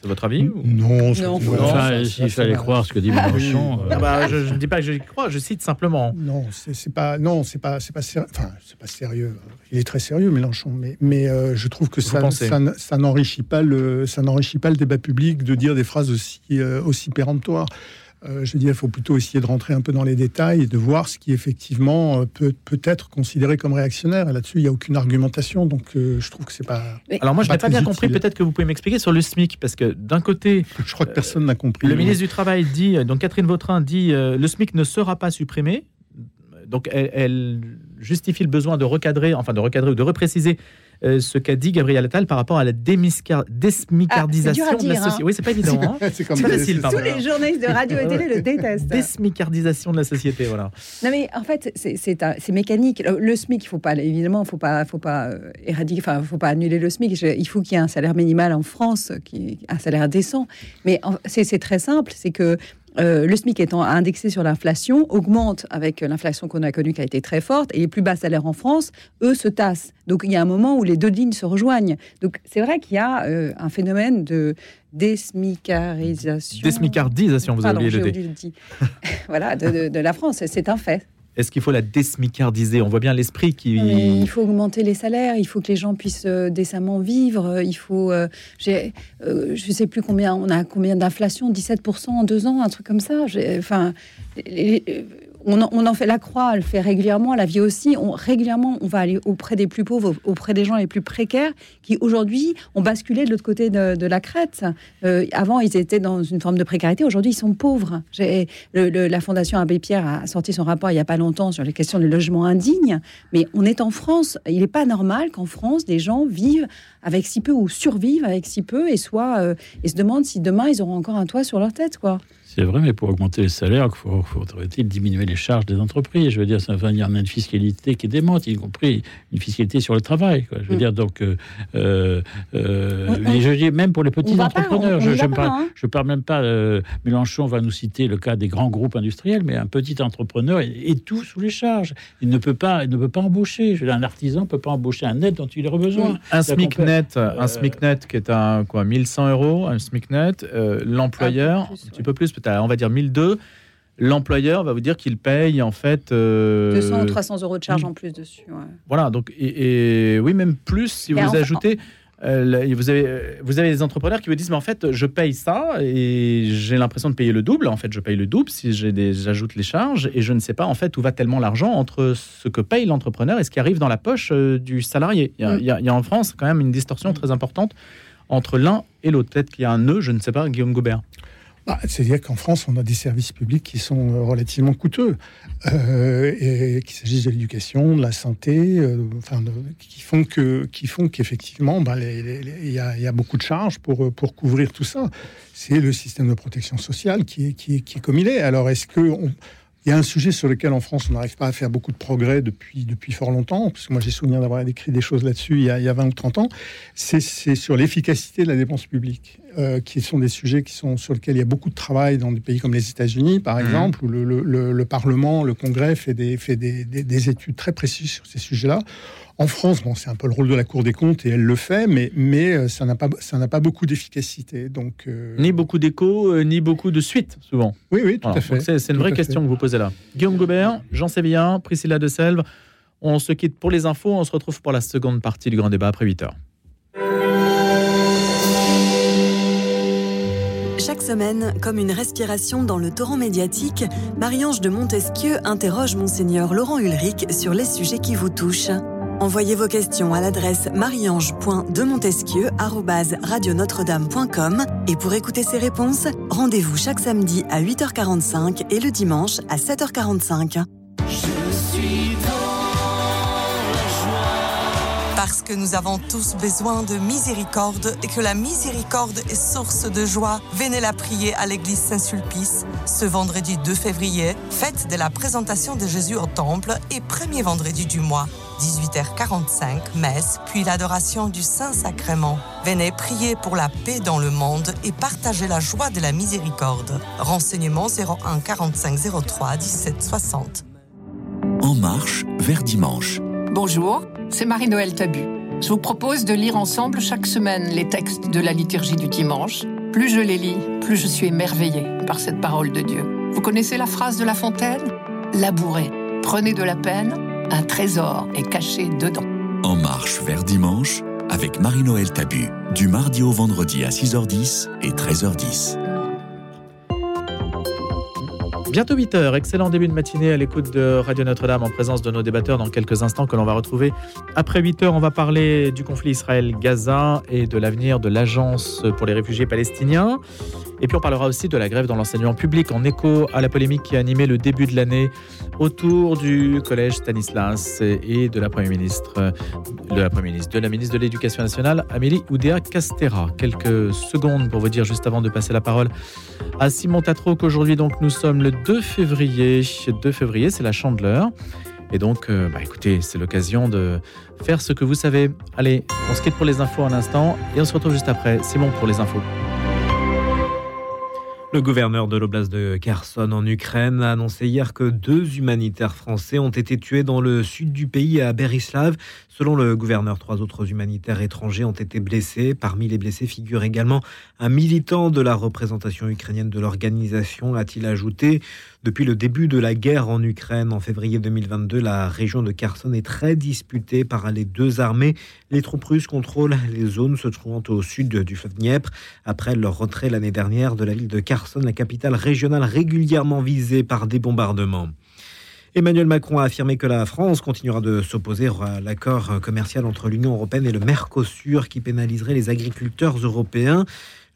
C'est votre avis ou... Non, non. non enfin, s'il fallait croire ce que dit Mélenchon. Ah bah, je ne dis pas que je crois, je cite simplement. Non, c'est, c'est pas, non, c'est pas, c'est pas, ser... enfin, c'est pas sérieux. Il est très sérieux, Mélenchon, mais, mais euh, je trouve que ça, ça, ça n'enrichit pas le, ça n'enrichit pas le débat public de dire des phrases aussi, euh, aussi péremptoires. Euh, je dis, il faut plutôt essayer de rentrer un peu dans les détails et de voir ce qui, effectivement, peut, peut être considéré comme réactionnaire. Et là-dessus, il n'y a aucune argumentation, donc euh, je trouve que c'est pas... Mais alors moi, je n'ai pas bien utile. compris, peut-être que vous pouvez m'expliquer sur le SMIC, parce que d'un côté... Je crois que personne euh, n'a compris. Le ministre du Travail dit, donc Catherine Vautrin dit, euh, le SMIC ne sera pas supprimé, donc elle, elle justifie le besoin de recadrer, enfin de recadrer ou de repréciser Euh, ce qu'a dit Gabriel Attal par rapport à la démiscar... désmicardisation ah, de la société. Hein. Oui, c'est pas évident. Hein. c'est, c'est, comme c'est pas facile. Tous les journalistes de radio et télé le détestent. Désmicardisation de la société, voilà. Non mais en fait, c'est, c'est, un, c'est mécanique. Le, le SMIC, il faut pas évidemment, faut pas, faut pas euh, éradiquer, enfin, faut pas annuler le SMIC. Je, il faut qu'il y ait un salaire minimal en France, qui, un salaire décent. Mais en, c'est, c'est très simple, c'est que Euh, le SMIC étant indexé sur l'inflation, augmente avec l'inflation qu'on a connue qui a été très forte, et les plus bas salaires en France, eux, se tassent. Donc il y a un moment où les deux lignes se rejoignent. Donc c'est vrai qu'il y a euh, un phénomène de désmicarisation. Désmicardisation, vous avez oublié le dé. Voilà, de, de, de la France, c'est un fait. Est-ce qu'il faut la désmicardiser ? On voit bien l'esprit qui... Mais il faut augmenter les salaires, il faut que les gens puissent décemment vivre, il faut... Euh, j'ai, euh, je ne sais plus combien, on a combien d'inflation, dix-sept pour cent en deux ans, un truc comme ça. J'ai, enfin, les, les, on, en, on en fait la croix, on le fait régulièrement, la vie aussi. On, régulièrement, on va aller auprès des plus pauvres, auprès des gens les plus précaires, qui aujourd'hui ont basculé de l'autre côté de, de la crête. Euh, avant, ils étaient dans une forme de précarité, aujourd'hui, ils sont pauvres. J'ai, le, le, la Fondation Abbé Pierre a sorti son rapport il n'y a pas longtemps sur les questions du logement indigne, mais on est en France. Il n'est pas normal qu'en France, des gens vivent avec si peu ou survivent avec si peu et, soient, euh, et se demandent si demain, ils auront encore un toit sur leur tête, quoi. C'est vrai, mais pour augmenter les salaires, il faudrait-il diminuer les charges des entreprises. Je veux dire, ça va venir d'une fiscalité qui est démente, y compris une fiscalité sur le travail, quoi. Je veux mmh. dire, donc... Euh, euh, on, mais on, je dis, même pour les petits entrepreneurs, pas, on, on je ne parle, hein. parle même pas... Euh, Mélenchon va nous citer le cas des grands groupes industriels, mais un petit entrepreneur est, est tout sous les charges. Il ne peut pas, il ne peut pas embaucher. Je veux dire, un artisan ne peut pas embaucher un net dont il aurait besoin. Mmh. Un SMIC net, euh, un SMIC net qui est à quoi, mille cent euros, un SMIC net, euh, l'employeur, un peu plus, un petit peu plus peut-être, on va dire mille deux, l'employeur va vous dire qu'il paye en fait... Euh... deux cents ou trois cents euros de charge en plus dessus. Ouais. Voilà, donc, et, et oui, même plus si et vous enfin... ajoutez... Euh, vous, avez, vous avez des entrepreneurs qui vous disent mais en fait je paye ça et j'ai l'impression de payer le double, en fait je paye le double si j'ai des, j'ajoute les charges et je ne sais pas en fait où va tellement l'argent entre ce que paye l'entrepreneur et ce qui arrive dans la poche du salarié. Il y a, mm. il y a, il y a en France quand même une distorsion très importante entre l'un et l'autre. Peut-être qu'il y a un nœud, je ne sais pas, Guillaume Goubert. Bah, c'est-à-dire qu'en France, on a des services publics qui sont relativement coûteux, euh, et qu'il s'agisse de l'éducation, de la santé, euh, enfin, de, qui font que, qui font qu'effectivement, bah, les, les, les, y a, y a beaucoup de charges pour pour couvrir tout ça. C'est le système de protection sociale qui est qui est, qui est comme il est. Alors, est-ce que on... Il y a un sujet sur lequel en France on n'arrive pas à faire beaucoup de progrès depuis, depuis fort longtemps, parce que moi j'ai souvenir d'avoir écrit des choses là-dessus il y a, il y a vingt ou trente ans, c'est, c'est sur l'efficacité de la dépense publique, euh, qui sont des sujets qui sont, sur lesquels il y a beaucoup de travail dans des pays comme les États-Unis, par exemple, mmh. où le, le, le, le Parlement, le Congrès fait, des, fait des, des, des études très précises sur ces sujets-là. En France, bon, c'est un peu le rôle de la Cour des comptes et elle le fait, mais, mais ça, n'a pas, ça n'a pas beaucoup d'efficacité. Donc, euh... Ni beaucoup d'écho, euh, ni beaucoup de suite, souvent. Oui, oui, tout voilà. à fait. Donc c'est c'est une vraie question fait. que vous posez là. Guillaume Goubert, Jean Sévillia, Priscilla De Selve, on se quitte pour les infos, on se retrouve pour la seconde partie du Grand Débat après huit heures. Chaque semaine, comme une respiration dans le torrent médiatique, Marie-Ange de Montesquieu interroge Monseigneur Laurent Ulrich sur les sujets qui vous touchent. Envoyez vos questions à l'adresse marie-ange point de montesquieu arobase radio notre dame point com et pour écouter ces réponses, rendez-vous chaque samedi à huit heures quarante-cinq et le dimanche à sept heures quarante-cinq. Je suis dans la joie. Parce que nous avons tous besoin de miséricorde et que la miséricorde est source de joie, venez la prier à l'église Saint-Sulpice ce vendredi deux février, fête de la présentation de Jésus au temple et premier vendredi du mois. dix-huit heures quarante-cinq, messe, puis l'adoration du Saint-Sacrement. Venez prier pour la paix dans le monde et partagez la joie de la miséricorde. Renseignements zéro un quarante-cinq zéro trois dix-sept soixante. En marche vers dimanche. Bonjour, c'est Marie-Noëlle Tabu. Je vous propose de lire ensemble chaque semaine les textes de la liturgie du dimanche. Plus je les lis, plus je suis émerveillée par cette parole de Dieu. Vous connaissez la phrase de La Fontaine ? Labourez, prenez de la peine, un trésor est caché dedans. En marche vers dimanche, avec Marie-Noëlle Tabu, du mardi au vendredi à six heures dix et treize heures dix. Bientôt huit heures, excellent début de matinée à l'écoute de Radio Notre-Dame en présence de nos débatteurs dans quelques instants que l'on va retrouver. Après huit heures, on va parler du conflit Israël-Gaza et de l'avenir de l'Agence pour les réfugiés palestiniens. Et puis on parlera aussi de la grève dans l'enseignement public en écho à la polémique qui a animé le début de l'année autour du collège Stanislas et de la Première ministre de la, Première ministre, de la ministre de l'Éducation nationale, Amélie Oudéa-Castéra. Quelques secondes pour vous dire juste avant de passer la parole à Simon Tatro qu'aujourd'hui donc nous sommes le deux février. deux février, c'est la Chandeleur. Et donc, euh, bah écoutez, c'est l'occasion de faire ce que vous savez. Allez, on se quitte pour les infos un instant et on se retrouve juste après. Simon pour les infos. Le gouverneur de l'oblast de Kherson en Ukraine a annoncé hier que deux humanitaires français ont été tués dans le sud du pays à Berislav. Selon le gouverneur, trois autres humanitaires étrangers ont été blessés. Parmi les blessés figure également un militant de la représentation ukrainienne de l'organisation, a-t-il ajouté. Depuis le début de la guerre en Ukraine en février deux mille vingt-deux, la région de Kherson est très disputée par les deux armées. Les troupes russes contrôlent les zones se trouvant au sud du fleuve Dniepr. Après leur retrait l'année dernière de la ville de Kherson, la capitale régionale régulièrement visée par des bombardements. Emmanuel Macron a affirmé que la France continuera de s'opposer à l'accord commercial entre l'Union européenne et le Mercosur qui pénaliserait les agriculteurs européens.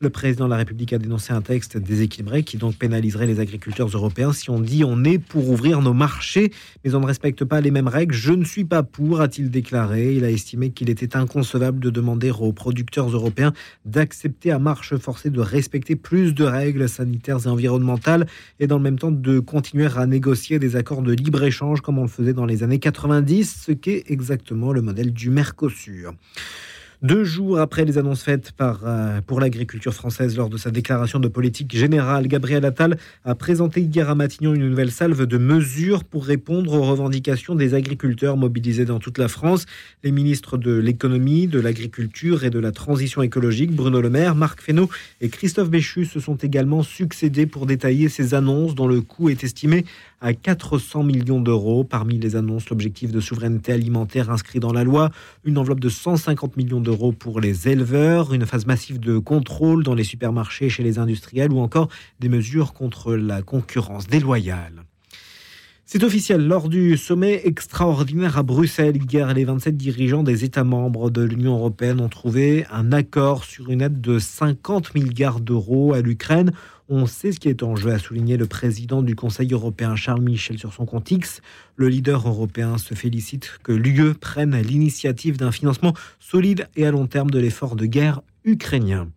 Le président de la République a dénoncé un texte déséquilibré qui donc pénaliserait les agriculteurs européens. Si on dit on est pour ouvrir nos marchés, mais on ne respecte pas les mêmes règles, je ne suis pas pour, a-t-il déclaré. Il a estimé qu'il était inconcevable de demander aux producteurs européens d'accepter à marche forcée de respecter plus de règles sanitaires et environnementales et dans le même temps de continuer à négocier des accords de libre-échange comme on le faisait dans les années quatre-vingt-dix, ce qu'est exactement le modèle du Mercosur. Deux jours après les annonces faites par, euh, pour l'agriculture française lors de sa déclaration de politique générale, Gabriel Attal a présenté hier à Matignon une nouvelle salve de mesures pour répondre aux revendications des agriculteurs mobilisés dans toute la France. Les ministres de l'économie, de l'agriculture et de la transition écologique, Bruno Le Maire, Marc Fesneau et Christophe Béchu se sont également succédés pour détailler ces annonces dont le coût est estimé à quatre cents millions d'euros. Parmi les annonces, l'objectif de souveraineté alimentaire inscrit dans la loi, une enveloppe de cent cinquante millions d'euros pour les éleveurs, une phase massive de contrôle dans les supermarchés chez les industriels ou encore des mesures contre la concurrence déloyale. C'est officiel, lors du sommet extraordinaire à Bruxelles hier, les vingt-sept dirigeants des États membres de l'Union européenne ont trouvé un accord sur une aide de cinquante milliards d'euros à l'Ukraine. On sait ce qui est en jeu, a souligné le président du Conseil européen Charles Michel sur son compte X. Le leader européen se félicite que l'U E prenne l'initiative d'un financement solide et à long terme de l'effort de guerre ukrainien.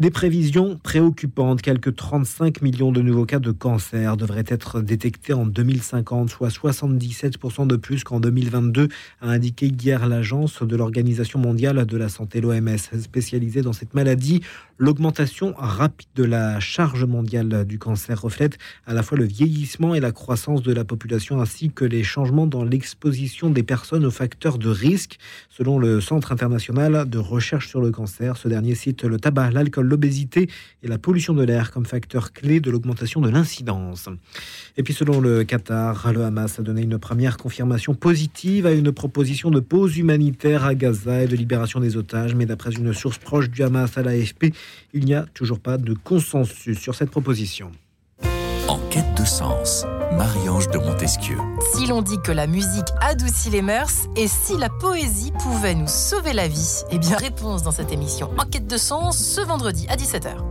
Des prévisions préoccupantes. Quelques trente-cinq millions de nouveaux cas de cancer devraient être détectés en deux mille cinquante, soit soixante-dix-sept pour cent de plus qu'en deux mille vingt-deux, a indiqué hier l'Agence de l'Organisation mondiale de la santé, l'O M S, spécialisée dans cette maladie. L'augmentation rapide de la charge mondiale du cancer reflète à la fois le vieillissement et la croissance de la population, ainsi que les changements dans l'exposition des personnes aux facteurs de risque. Selon le Centre international de recherche sur le cancer, ce dernier cite le tabac, l'alcool, l'obésité et la pollution de l'air comme facteurs clés de l'augmentation de l'incidence. Et puis selon le Qatar, le Hamas a donné une première confirmation positive à une proposition de pause humanitaire à Gaza et de libération des otages. Mais d'après une source proche du Hamas à l'A F P, il n'y a toujours pas de consensus sur cette proposition. En quête de sens, Marie-Ange de Montesquieu. Si l'on dit que la musique adoucit les mœurs et si la poésie pouvait nous sauver la vie, eh bien réponse dans cette émission En quête de sens, ce vendredi à dix-sept heures.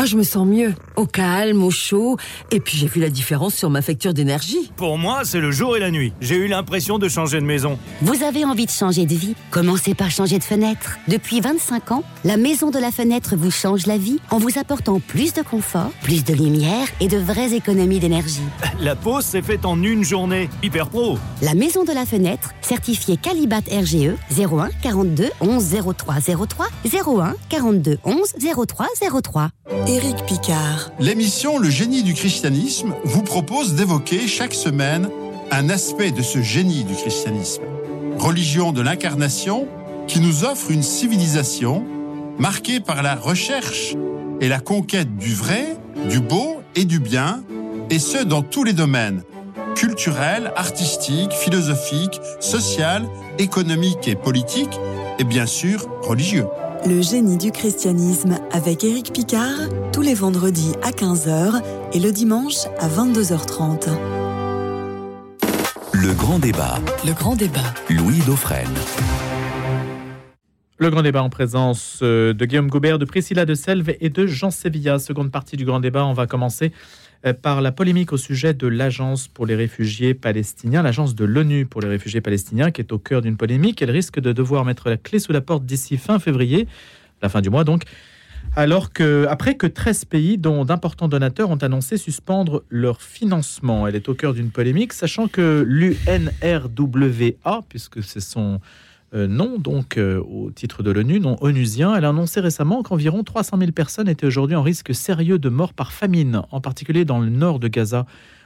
Ah, je me sens mieux, au calme, au chaud, et puis j'ai vu la différence sur ma facture d'énergie. Pour moi, c'est le jour et la nuit. J'ai eu l'impression de changer de maison. Vous avez envie de changer de vie ? Commencez par changer de fenêtre. Depuis vingt-cinq ans, la Maison de la Fenêtre vous change la vie en vous apportant plus de confort, plus de lumière et de vraies économies d'énergie. La pause s'est faite en une journée. Hyper pro. La Maison de la Fenêtre, certifiée Qualibat R G E, zéro un quarante-deux onze zéro trois zéro trois, zéro un quarante-deux onze zéro trois zéro trois. Éric Picard. L'émission Le Génie du Christianisme vous propose d'évoquer chaque semaine un aspect de ce génie du christianisme, religion de l'incarnation, qui nous offre une civilisation marquée par la recherche et la conquête du vrai, du beau et du bien, et ce dans tous les domaines, culturels, artistiques, philosophiques, social, économiques et politiques, et bien sûr religieux. Le génie du christianisme avec Éric Picard, tous les vendredis à quinze heures et le dimanche à vingt-deux heures trente. Le Grand Débat. Le Grand Débat. Louis Daufresne. Le Grand Débat en présence de Guillaume Goubert, de Priscilla De Selve et de Jean Sévillia. Seconde partie du Grand Débat, on va commencer par la polémique au sujet de l'Agence pour les réfugiés palestiniens, l'Agence de l'ONU pour les réfugiés palestiniens, qui est au cœur d'une polémique. Elle risque de devoir mettre la clé sous la porte d'ici fin février, la fin du mois donc, alors que, après que treize pays, dont d'importants donateurs, ont annoncé suspendre leur financement. Elle est au cœur d'une polémique, sachant que l'U N R W A, puisque c'est son... Euh, non, donc euh, au titre de l'ONU, non onusien, elle a annoncé récemment qu'environ trois cent mille personnes étaient aujourd'hui en risque sérieux de mort par famine, en particulier dans le nord de Gaza,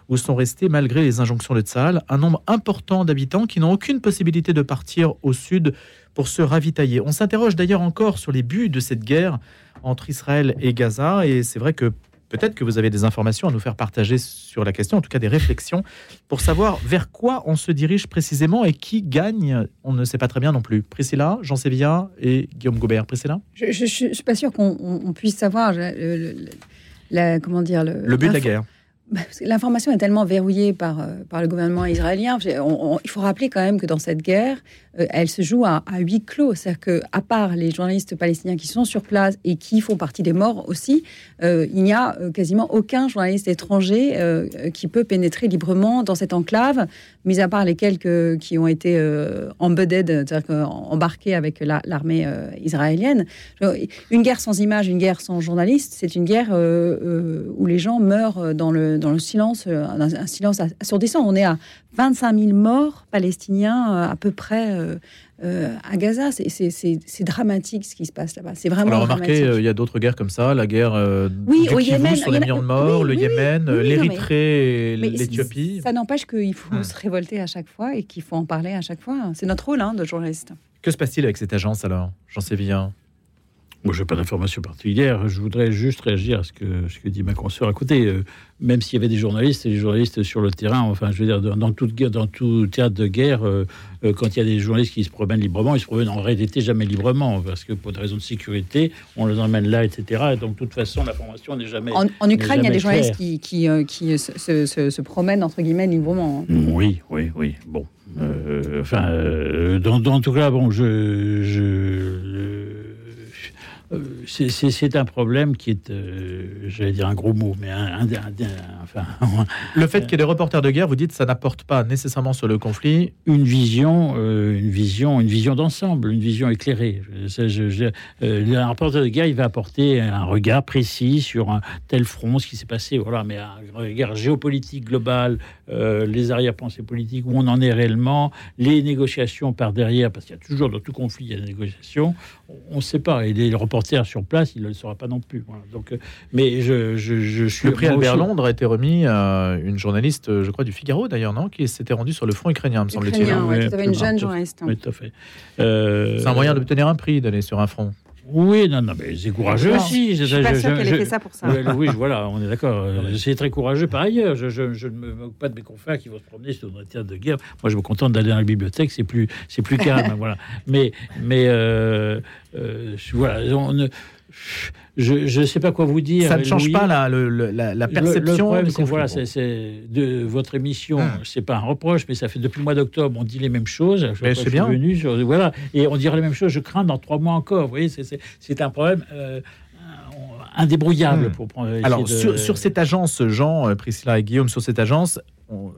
où sont restés, malgré les injonctions de Tsahal, un nombre important d'habitants qui n'ont aucune possibilité de partir au sud pour se ravitailler. On s'interroge d'ailleurs encore sur les buts de cette guerre entre Israël et Gaza, et c'est vrai que peut-être que vous avez des informations à nous faire partager sur la question, en tout cas des réflexions, pour savoir vers quoi on se dirige précisément et qui gagne, on ne sait pas très bien non plus. Priscilla, Jean Sévillia et Guillaume Goubert. Priscilla ? Je ne suis pas sûre qu'on on puisse savoir le, le, la, comment dire, le, le but de la guerre. L'information est tellement verrouillée par, par le gouvernement israélien. On, on, il faut rappeler quand même que dans cette guerre, euh, elle se joue à, à huis clos. C'est-à-dire qu'à part les journalistes palestiniens qui sont sur place et qui font partie des morts aussi, euh, il n'y a quasiment aucun journaliste étranger euh, qui peut pénétrer librement dans cette enclave, mis à part les quelques qui ont été euh, embedded, c'est-à-dire embarqués avec la, l'armée euh, israélienne. Une guerre sans images, une guerre sans journalistes, c'est une guerre euh, euh, où les gens meurent dans le dans le silence, un silence assourdissant. On est à vingt-cinq mille morts palestiniens à peu près euh, euh, à Gaza. C'est, c'est, c'est, c'est dramatique ce qui se passe là-bas. C'est vraiment dramatique. Alors remarquez, dramatique. Il y a d'autres guerres comme ça, la guerre euh, oui, du au Yémen, sur les millions de morts, oui, le oui, Yémen, oui, l'Érythrée, non, mais, et l'Éthiopie. Ça n'empêche qu'il faut hum. se révolter à chaque fois et qu'il faut en parler à chaque fois. C'est notre rôle hein, de journaliste. Que se passe-t-il avec cette agence alors, Jean Sévillia ? Moi, je n'ai pas d'informations particulières. Je voudrais juste réagir à ce que, ce que dit ma consoeur. Écoutez, euh, même s'il y avait des journalistes et des journalistes sur le terrain, enfin, je veux dire, dans, dans, toute, dans tout théâtre de guerre, euh, euh, quand il y a des journalistes qui se promènent librement, ils se promènent en réalité jamais librement, parce que pour des raisons de sécurité, on les emmène là, et cetera. Et donc, de toute façon, l'information n'est jamais. En, en Ukraine, il y a des claire. journalistes qui, qui, euh, qui se, se, se, se promènent, entre guillemets, librement. Oui, oui, oui. Bon. Euh, enfin, euh, dans, dans tout cas, bon, je. je euh, C'est, c'est, c'est un problème qui est, euh, j'allais dire un gros mot, mais un, un, un, un, enfin, le fait qu'il y ait des reporters de guerre, vous dites, ça n'apporte pas nécessairement sur le conflit une vision, euh, une vision, une vision d'ensemble, une vision éclairée. Je, je, je, euh, un reporter de guerre, il va apporter un regard précis sur un tel front, ce qui s'est passé, voilà, mais un regard géopolitique global, euh, les arrière-pensées politiques, où on en est réellement, les négociations par derrière, parce qu'il y a toujours dans tout conflit, il y a des négociations. On ne sait pas, et les reporters sur place, il ne le saura pas non plus. Voilà. Donc, mais je, je, je suis... Le prix Albert Londres a été remis à une journaliste, je crois, du Figaro d'ailleurs, non ? Qui s'était rendue sur le front ukrainien, me semble-t-il. Ukrainien, oui, tu avais une jeune journaliste. Oui, tout à fait. Euh... C'est un moyen d'obtenir un prix, d'aller sur un front. Oui, non, non, mais c'est courageux aussi. Je ne suis pas sûr qu'elle ait fait ça pour ça. Oui, voilà, on est d'accord. C'est très courageux. Par ailleurs, je, je, je ne me moque pas de mes confrères qui vont se promener sur un théâtre de guerre. Moi, je me contente d'aller dans la bibliothèque, c'est plus, c'est plus calme. Voilà. Mais, mais euh, euh, voilà, on ne... Je ne sais pas quoi vous dire. Ça ne change Louis. pas la, la, la perception. Le, le problème, c'est, voilà, c'est, c'est de votre émission. Ah. C'est pas un reproche, mais ça fait depuis le mois d'octobre, on dit les mêmes choses. Je mais c'est bien. Venu sur, voilà, et on dira les mêmes choses. Je crains dans trois mois encore. Vous voyez, c'est, c'est, c'est un problème euh, indébrouillable hmm. pour prendre. Alors de... sur, sur cette agence, Jean, Priscilla et Guillaume, sur cette agence. On...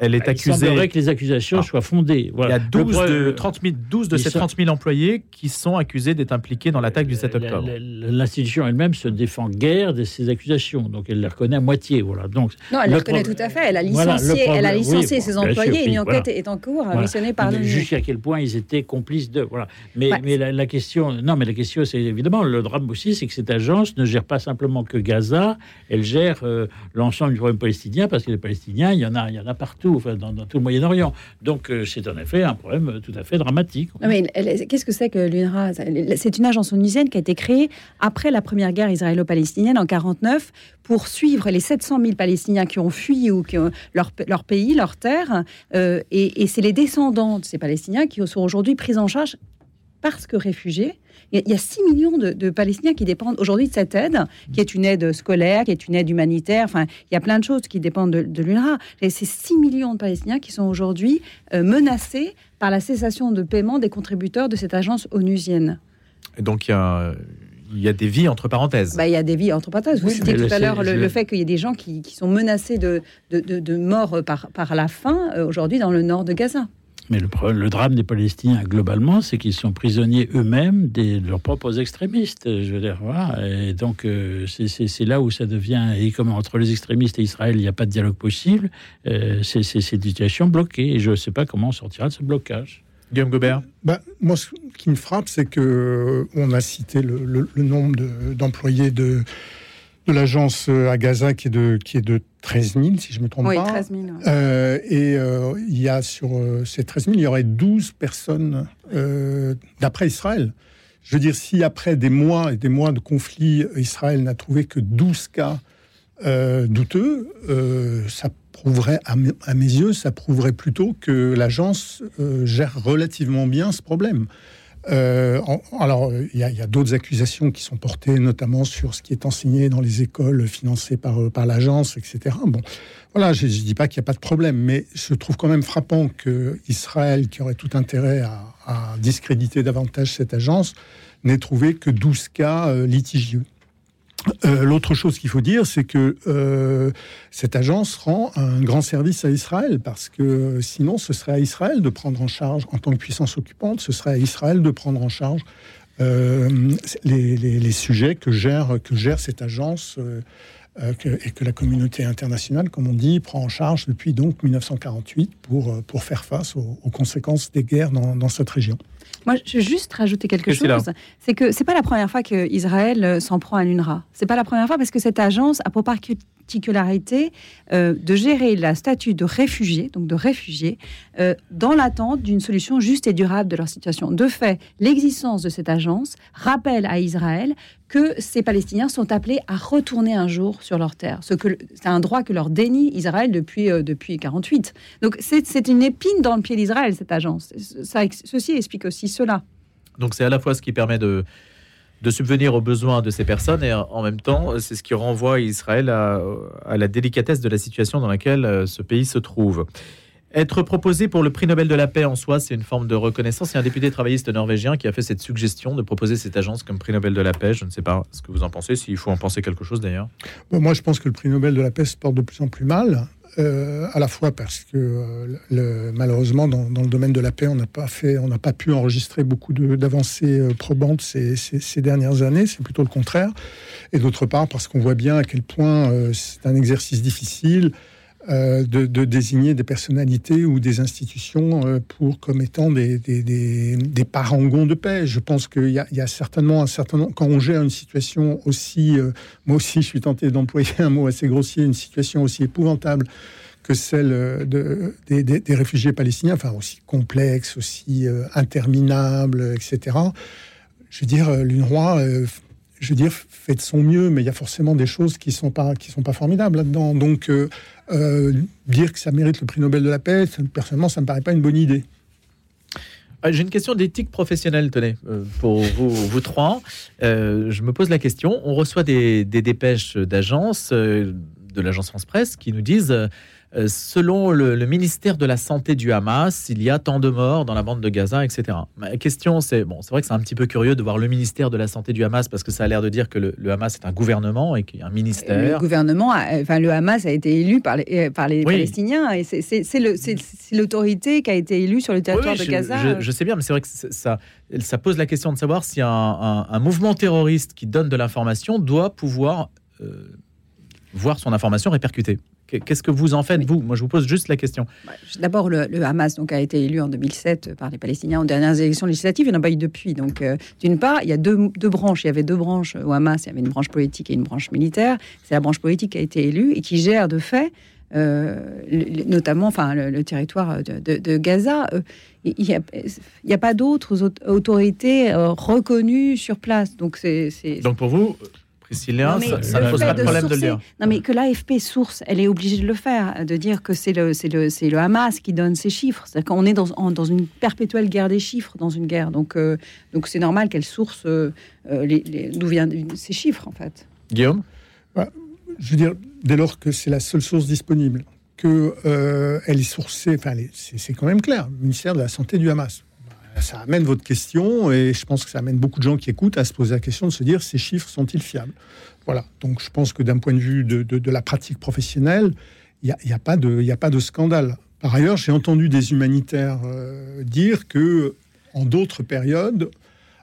Elle est accusée. Il semblerait que les accusations ah. soient fondées. Voilà. Il y a douze, problème, de, trente mille, douze de ces sont... trente mille employés qui sont accusés d'être impliqués dans l'attaque du sept octobre. L'institution elle-même se défend guère de ces accusations, donc elle les reconnaît à moitié. Voilà. Donc, non, elle les reconnaît pro... tout à fait. Elle a licencié, voilà, problème, elle a licencié oui, ses bon, employés sûr, et une enquête voilà. est en cours, voilà. missionnée par l'ONU. Jusqu'à quel point ils étaient complices d'eux. Voilà. Mais, ouais. mais la, la question, non, mais la question, c'est évidemment le drame aussi, c'est que cette agence ne gère pas simplement que Gaza, elle gère euh, l'ensemble du problème palestinien, parce que les Palestiniens, il y en a, il y en a partout. partout, enfin, dans, dans tout le Moyen-Orient. Donc euh, c'est en effet un problème tout à fait dramatique. Non, mais elle, qu'est-ce que c'est que l'U N R W A ? C'est une agence onusienne qui a été créée après la première guerre israélo-palestinienne en mille neuf cent quarante-neuf pour suivre les sept cent mille Palestiniens qui ont fui ou qui ont leur, leur pays, leur terre. Euh, et, et c'est les descendants de ces Palestiniens qui sont aujourd'hui pris en charge parce que réfugiés. Il y a six millions de, de Palestiniens qui dépendent aujourd'hui de cette aide, qui est une aide scolaire, qui est une aide humanitaire. Enfin, il y a plein de choses qui dépendent de, de l'U N R W A. Et c'est six millions de Palestiniens qui sont aujourd'hui euh, menacés par la cessation de paiement des contributeurs de cette agence onusienne. Et donc, il y a... Il y a des vies entre parenthèses. Bah, il y a des vies entre parenthèses. Vous citiez tout à l'heure le, le fait qu'il y ait des gens qui, qui sont menacés de, de, de, de mort par, par la faim euh, aujourd'hui dans le nord de Gaza. Mais le, le drame des Palestiniens, globalement, c'est qu'ils sont prisonniers eux-mêmes des, de leurs propres extrémistes. Je veux dire, voilà. Et donc, euh, c'est, c'est, c'est là où ça devient... Et comme entre les extrémistes et Israël, il n'y a pas de dialogue possible, euh, c'est, c'est, c'est une situation bloquée. Et je ne sais pas comment on sortira de ce blocage. Guillaume Goubert. Bah, moi, ce qui me frappe, c'est que on a cité le, le, le nombre de, d'employés de, de l'agence à Gaza qui est de, qui est de treize mille, si je ne me trompe oui, pas. Oui, treize mille. Ouais. Euh, et euh, il y a sur euh, ces treize mille, il y aurait douze personnes euh, d'après Israël. Je veux dire, si après des mois et des mois de conflit, Israël n'a trouvé que douze cas euh, douteux, euh, ça peut... prouverait, à mes, à mes yeux, ça prouverait plutôt que l'agence euh, gère relativement bien ce problème. Euh, en, alors, il y a, y a d'autres accusations qui sont portées, notamment sur ce qui est enseigné dans les écoles financées par, par l'agence, et cetera. Bon, voilà, je ne dis pas qu'il n'y a pas de problème, mais je trouve quand même frappant qu'Israël, qui aurait tout intérêt à, à discréditer davantage cette agence, n'ait trouvé que douze cas euh, litigieux. Euh, l'autre chose qu'il faut dire, c'est que euh, cette agence rend un grand service à Israël, parce que sinon, ce serait à Israël de prendre en charge, en tant que puissance occupante, ce serait à Israël de prendre en charge euh, les, les, les sujets que gère, que gère cette agence euh, euh, que, et que la communauté internationale, comme on dit, prend en charge depuis donc mille neuf cent quarante-huit pour, pour faire face aux, aux conséquences des guerres dans, dans cette région. Moi, je veux juste rajouter quelque Qu'est-ce chose. C'est que c'est pas la première fois qu'Israël s'en prend à l'U N R W A. C'est pas la première fois parce que cette agence a pour particularité euh, de gérer la statut de réfugié, donc de réfugié, euh, dans l'attente d'une solution juste et durable de leur situation. De fait, l'existence de cette agence rappelle à Israël que ces Palestiniens sont appelés à retourner un jour sur leur terre. Ce que, c'est un droit que leur dénie Israël depuis euh, depuis quarante-huit. Donc c'est, c'est une épine dans le pied d'Israël, cette agence. Ça, ceci explique aussi cela. Donc c'est à la fois ce qui permet de, de subvenir aux besoins de ces personnes et en même temps c'est ce qui renvoie Israël à, à la délicatesse de la situation dans laquelle ce pays se trouve. Être proposé pour le prix Nobel de la paix en soi, c'est une forme de reconnaissance. Il y a un député travailliste norvégien qui a fait cette suggestion de proposer cette agence comme prix Nobel de la paix. Je ne sais pas ce que vous en pensez, s'il faut en penser quelque chose d'ailleurs. Bon, moi je pense que le prix Nobel de la paix se porte de plus en plus mal. Euh, à la fois parce que euh, le, malheureusement dans, dans le domaine de la paix on n'a pas fait, on n'a pas pu enregistrer beaucoup de, d'avancées euh, probantes ces, ces, ces dernières années, c'est plutôt le contraire, et d'autre part parce qu'on voit bien à quel point euh, c'est un exercice difficile euh, de, de désigner des personnalités ou des institutions euh, pour comme étant des, des, des, des parangons de paix. Je pense qu'il y a, il y a certainement un certain nombre, quand on gère une situation aussi, euh, moi aussi je suis tenté d'employer un mot assez grossier, une situation aussi épouvantable que celle de, des, des, des réfugiés palestiniens, enfin aussi complexe, aussi euh, interminable, et cetera. Je veux dire, l'U N R W A euh, je veux dire, fait de son mieux, mais il y a forcément des choses qui ne sont pas, qui sont pas formidables là-dedans. Donc, euh, euh, dire que ça mérite le prix Nobel de la paix, ça, personnellement, ça ne me paraît pas une bonne idée. Ah, j'ai une question d'éthique professionnelle, tenez, euh, pour vous, vous trois. Euh, je me pose la question. On reçoit des, des dépêches d'agences, euh, de l'agence France-Presse, qui nous disent... Euh, selon le, le ministère de la Santé du Hamas, il y a tant de morts dans la bande de Gaza, et cetera. Ma question, c'est... Bon, c'est vrai que c'est un petit peu curieux de voir le ministère de la Santé du Hamas, parce que ça a l'air de dire que le, le Hamas est un gouvernement et qu'il y a un ministère. Le gouvernement... A, enfin, le Hamas a été élu par les, par les oui. Palestiniens, et c'est, c'est, c'est, le, c'est, c'est l'autorité qui a été élue sur le territoire oui, oui, de je, Gaza. Je, je sais bien, mais c'est vrai que c'est, ça, ça pose la question de savoir si un, un, un mouvement terroriste qui donne de l'information doit pouvoir euh, voir son information répercutée. Qu'est-ce que vous en faites, oui. vous Moi, je vous pose juste la question. D'abord, le, le Hamas donc, a été élu en deux mille sept par les Palestiniens aux dernières élections législatives. Il n'y en a pas eu depuis. Donc, euh, d'une part, il y a deux, deux branches. Il y avait deux branches au Hamas. Il y avait une branche politique et une branche militaire. C'est la branche politique qui a été élue et qui gère de fait, euh, le, notamment enfin, le, le territoire de, de, de Gaza. Euh, il n'y a, a pas d'autres autorités euh, reconnues sur place. Donc, c'est, c'est... donc pour vous... Priscilla, ça, ça ne pose pas de problème sourcer, de le dire. Non, mais que l'A F P source, elle est obligée de le faire, de dire que c'est le, c'est le, c'est le Hamas qui donne ces chiffres. C'est-à-dire qu'on est dans, en, dans une perpétuelle guerre des chiffres, dans une guerre. Donc, euh, donc c'est normal qu'elle source euh, les, les, d'où viennent ces chiffres, en fait. Guillaume ? Bah, je veux dire, dès lors que c'est la seule source disponible, qu'elle euh, est sourcée, enfin, c'est, c'est quand même clair, le ministère de la Santé du Hamas. Ça amène votre question, et je pense que ça amène beaucoup de gens qui écoutent à se poser la question de se dire, ces chiffres sont-ils fiables ? Voilà, donc je pense que d'un point de vue de, de, de la pratique professionnelle, il n'y a, a, a pas de scandale. Par ailleurs, j'ai entendu des humanitaires euh, dire que, en d'autres périodes,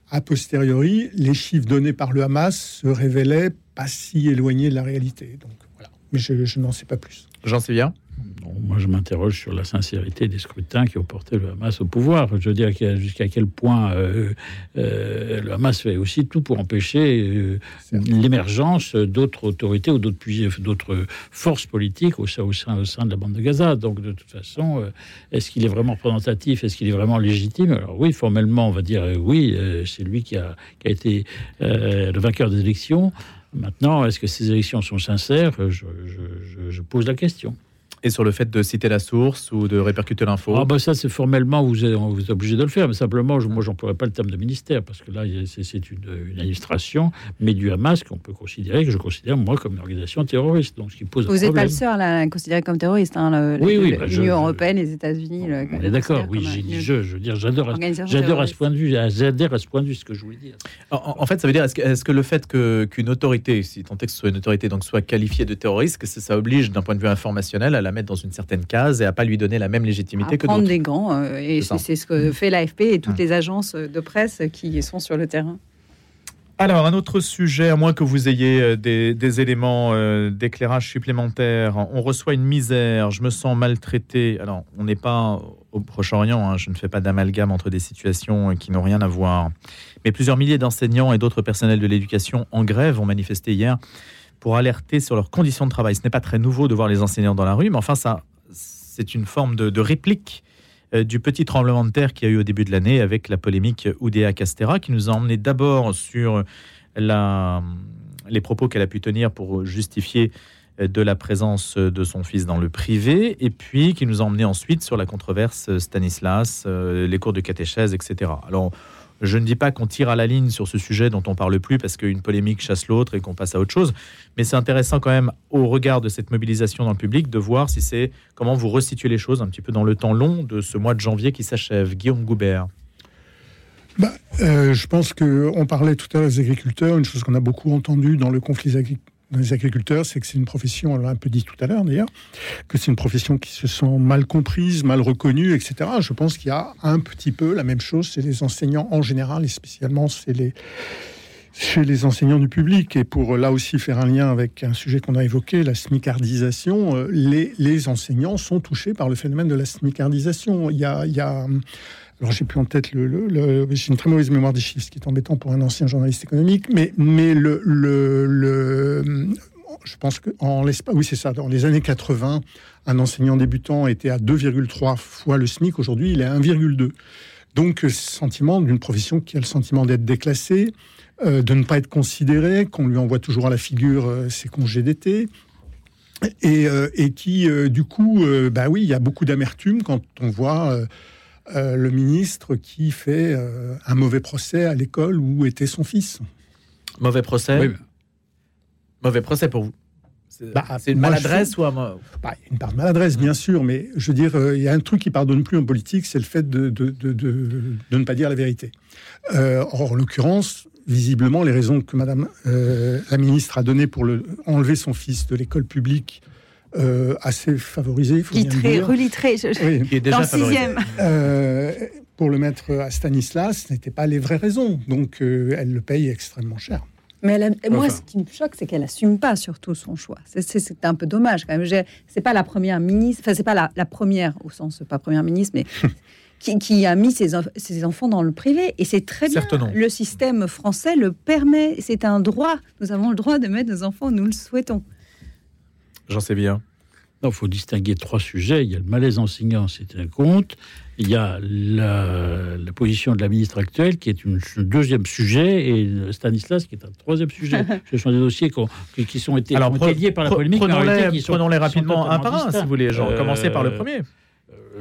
a posteriori, les chiffres donnés par le Hamas se révélaient pas si éloignés de la réalité. Donc voilà, mais je, je n'en sais pas plus. Jean Sévillia ? Bon, moi, je m'interroge sur la sincérité des scrutins qui ont porté le Hamas au pouvoir. Je veux dire jusqu'à quel point euh, euh, le Hamas fait aussi tout pour empêcher euh, l'émergence d'autres autorités ou d'autres, d'autres forces politiques au sein, au sein, au sein de la bande de Gaza. Donc, de toute façon, euh, est-ce qu'il est vraiment représentatif ? Est-ce qu'il est vraiment légitime ? Alors oui, formellement, on va dire euh, oui, euh, c'est lui qui a, qui a été euh, le vainqueur des élections. Maintenant, est-ce que ces élections sont sincères ? je, je, je, je pose la question. Et sur le fait de citer la source ou de répercuter l'info ? Ah ben ça, c'est formellement, vous êtes, vous êtes obligé de le faire. Mais simplement, je, moi, j'emploierais pas le terme de ministère, parce que là, c'est, c'est une, une administration, mais du Hamas, qu'on peut considérer, que je considère, moi, comme une organisation terroriste. Donc, ce qui pose vous n'êtes pas le seul à la considérer comme terroriste, hein, le, oui, le, oui, le, bah l'Union je, européenne, je, les États-Unis... Le, on est d'accord, oui, j'ai dit je, je veux dire, j'adore, à, j'adore à ce point de vue, j'adore à ce point de vue ce que je voulais dire. En, en fait, ça veut dire, est-ce que, est-ce que le fait que, qu'une autorité, si tant est que ce soit une autorité, donc soit qualifiée de terroriste, que ça, ça oblige, d'un point de vue informationnel, à la mettre dans une certaine case et à pas lui donner la même légitimité à que d'autres. Prendre des gants, euh, et c'est, c'est ce que fait l'A F P et toutes ah. les agences de presse qui sont sur le terrain. Alors, un autre sujet, à moins que vous ayez des, des éléments euh, d'éclairage supplémentaires. On reçoit une misère, je me sens maltraité. Alors, on n'est pas au Proche-Orient, hein, je ne fais pas d'amalgame entre des situations qui n'ont rien à voir. Mais plusieurs milliers d'enseignants et d'autres personnels de l'éducation en grève ont manifesté hier pour alerter sur leurs conditions de travail. Ce n'est pas très nouveau de voir les enseignants dans la rue, mais enfin, ça, c'est une forme de, de réplique euh, du petit tremblement de terre qu'il y a eu au début de l'année avec la polémique Oudéa-Castéra, qui nous a emmené d'abord sur la, les propos qu'elle a pu tenir pour justifier de la présence de son fils dans le privé, et puis qui nous a emmené ensuite sur la controverse Stanislas, euh, les cours de catéchèse, et cetera. Alors, je ne dis pas qu'on tire à la ligne sur ce sujet dont on ne parle plus parce qu'une polémique chasse l'autre et qu'on passe à autre chose. Mais c'est intéressant quand même, au regard de cette mobilisation dans le public, de voir si c'est, comment vous resituez les choses un petit peu dans le temps long de ce mois de janvier qui s'achève. Guillaume Goubert. Bah, euh, je pense qu'on parlait tout à l'heure des agriculteurs. Une chose qu'on a beaucoup entendue dans le conflit agri- dans les agriculteurs, c'est que c'est une profession, on l'a un peu dit tout à l'heure d'ailleurs, que c'est une profession qui se sent mal comprise, mal reconnue, et cetera. Je pense qu'il y a un petit peu la même chose chez les enseignants en général, et spécialement chez les, chez les enseignants du public. Et pour là aussi faire un lien avec un sujet qu'on a évoqué, la smicardisation, les, les enseignants sont touchés par le phénomène de la smicardisation. Il y a... Il y a alors, j'ai plus en tête le, le, le. J'ai une très mauvaise mémoire des chiffres, ce qui est embêtant pour un ancien journaliste économique, mais, mais le, le, le. Je pense que. En l'espace, oui, c'est ça. Dans les années quatre-vingts, un enseignant débutant était à deux virgule trois fois le SMIC. Aujourd'hui, il est à un virgule deux. Donc, sentiment d'une profession qui a le sentiment d'être déclassée, euh, de ne pas être considérée, qu'on lui envoie toujours à la figure euh, ses congés d'été. Et, euh, et qui, euh, du coup, euh, bah oui, il y a beaucoup d'amertume quand on voit. Euh, Euh, le ministre qui fait euh, un mauvais procès à l'école où était son fils. Mauvais procès ? Oui. Mauvais procès pour vous ? C'est, bah, c'est une maladresse ou un... bah, une part de maladresse, bien sûr, mais je veux dire, il euh, y a un truc qui ne pardonne plus en politique, c'est le fait de, de, de, de, de ne pas dire la vérité. Euh, or, en l'occurrence, visiblement, les raisons que Madame euh, la ministre a données pour le, enlever son fils de l'école publique Euh, assez favorisé, litré, relitré, je... oui. Qui est déjà dans le sixième. Euh, pour le mettre à Stanislas, ce n'était pas les vraies raisons, donc euh, elle le paye extrêmement cher. Mais elle a... enfin. Moi, ce qui me choque, c'est qu'elle assume pas surtout son choix. C'est, c'est, c'est un peu dommage quand même. J'ai... C'est pas la première ministre, enfin c'est pas la, la première au sens pas première ministre, mais qui, qui a mis ses, ses enfants dans le privé. Et c'est très bien. Le système français le permet. C'est un droit. Nous avons le droit de mettre nos enfants où nous le souhaitons. Jean Sévillia. Non, il faut distinguer trois sujets. Il y a le malaise enseignant, c'est un compte. Il y a la, la position de la ministre actuelle, qui est une, un deuxième sujet, et Stanislas, qui est un troisième sujet. Ce sont des dossiers qui, qui sont été Alors, pre- liés par la polémique. Prenons-les, prenons-les rapidement un par un, si vous voulez, Jean. Euh, Commencez par le premier.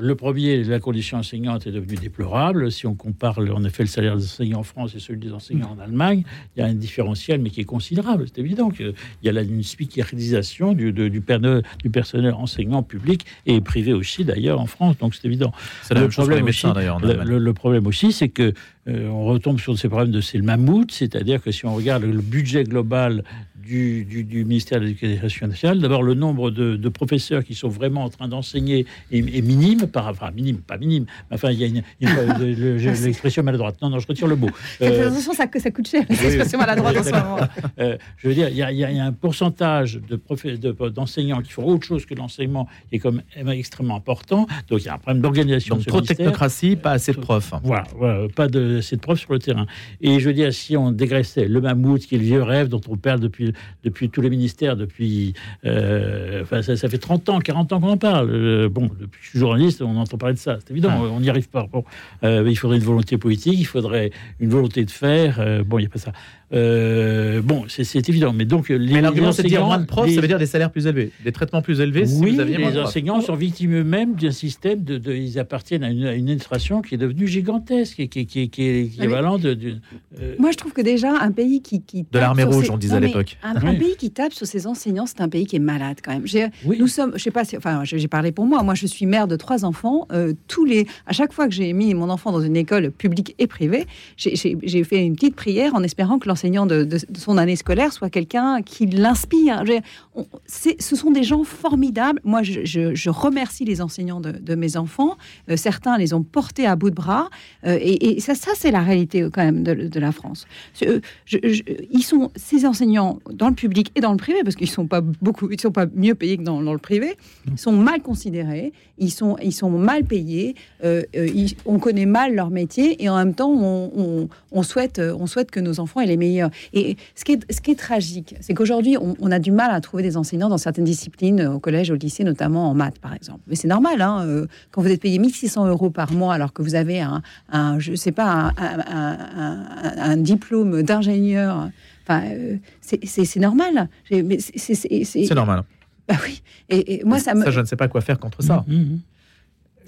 Le premier, la condition enseignante est devenue déplorable. Si on compare, en effet, le salaire des enseignants en France et celui des enseignants en Allemagne, il y a un différentiel, mais qui est considérable. C'est évident qu'il y a une spécialisation du, du, du, du personnel enseignant public et privé aussi, d'ailleurs, en France. Donc, c'est évident. C'est le, problème aussi, médecins, d'ailleurs, en Allemagne. Le, le problème aussi, c'est que euh, on retombe sur ces problèmes de c'est le mammouth, c'est-à-dire que si on regarde le budget global Du, du, du ministère de l'Éducation nationale. D'abord, le nombre de, de professeurs qui sont vraiment en train d'enseigner est, est minime, par, enfin minime, pas minime. Enfin, il y a une, une, une le, le, l'expression maladroite. Non, non, je retire le mot. Euh, Attention, ça, ça coûte cher, l'expression maladroite en ce moment. Euh, je veux dire, il y, y, y a un pourcentage de professe, de, d'enseignants qui font autre chose que l'enseignement qui est comme extrêmement important. Donc, il y a un problème d'organisation. Donc, trop de technocratie, pas assez de profs. Voilà, voilà, pas de, assez de profs sur le terrain. Et je veux dire, si on dégraissait le mammouth, qui est le vieux rêve dont on parle depuis depuis tous les ministères, depuis... Euh, enfin, ça, ça fait trente ans, quarante ans qu'on en parle. Euh, bon, depuis que je suis journaliste, on entend parler de ça. C'est évident, ah. on n'y arrive pas. Bon, euh, il faudrait une volonté politique, il faudrait une volonté de faire. Euh, bon, il n'y a pas ça. Euh, bon, c'est, c'est évident. Mais donc, les mais l'argument, c'est de dire moins de profs, les... ça veut dire des salaires plus élevés, des traitements plus élevés. Si oui, vous aviez les enseignants sont victimes eux-mêmes d'un système de, de... Ils appartiennent à une, à une administration qui est devenue gigantesque et qui, qui, qui, qui est équivalent de... de euh... Moi, je trouve que déjà, un pays qui... qui de l'armée rouge, ses... on disait non, à l'époque. Un, un oui. pays qui tape sur ses enseignants, c'est un pays qui est malade, quand même. J'ai, oui. Nous sommes... Je sais pas si... Enfin, j'ai parlé pour moi. Moi, je suis mère de trois enfants. Euh, tous les... À chaque fois que j'ai mis mon enfant dans une école publique et privée, j'ai, j'ai, j'ai fait une petite prière en espérant que l'enseignant De, de, de son année scolaire soit quelqu'un qui l'inspire. Je, on, c'est, ce sont des gens formidables. Moi, je, je, je remercie les enseignants de, de mes enfants. Euh, certains les ont portés à bout de bras. Euh, et, et ça, ça, c'est la réalité quand même de, de la France. Je, je, je, ils sont, ces enseignants, dans le public et dans le privé, parce qu'ils ne sont pas beaucoup, ils sont pas mieux payés que dans, dans le privé, ils sont mal considérés, ils sont, ils sont mal payés, euh, ils, on connaît mal leur métier, et en même temps, on, on, on, souhaite, on souhaite que nos enfants aient les meilleurs. Et ce qui, est, ce qui est tragique, c'est qu'aujourd'hui, on, on a du mal à trouver des enseignants dans certaines disciplines, au collège, au lycée, notamment en maths, par exemple. Mais c'est normal, hein, euh, quand vous êtes payé mille six cents euros par mois, alors que vous avez un, un je sais pas, un, un, un, un diplôme d'ingénieur, enfin, euh, c'est, c'est, c'est normal. Mais c'est, c'est, c'est, c'est... c'est normal. Bah oui. Et, et moi, ça, ça me... je ne sais pas quoi faire contre ça. Mmh.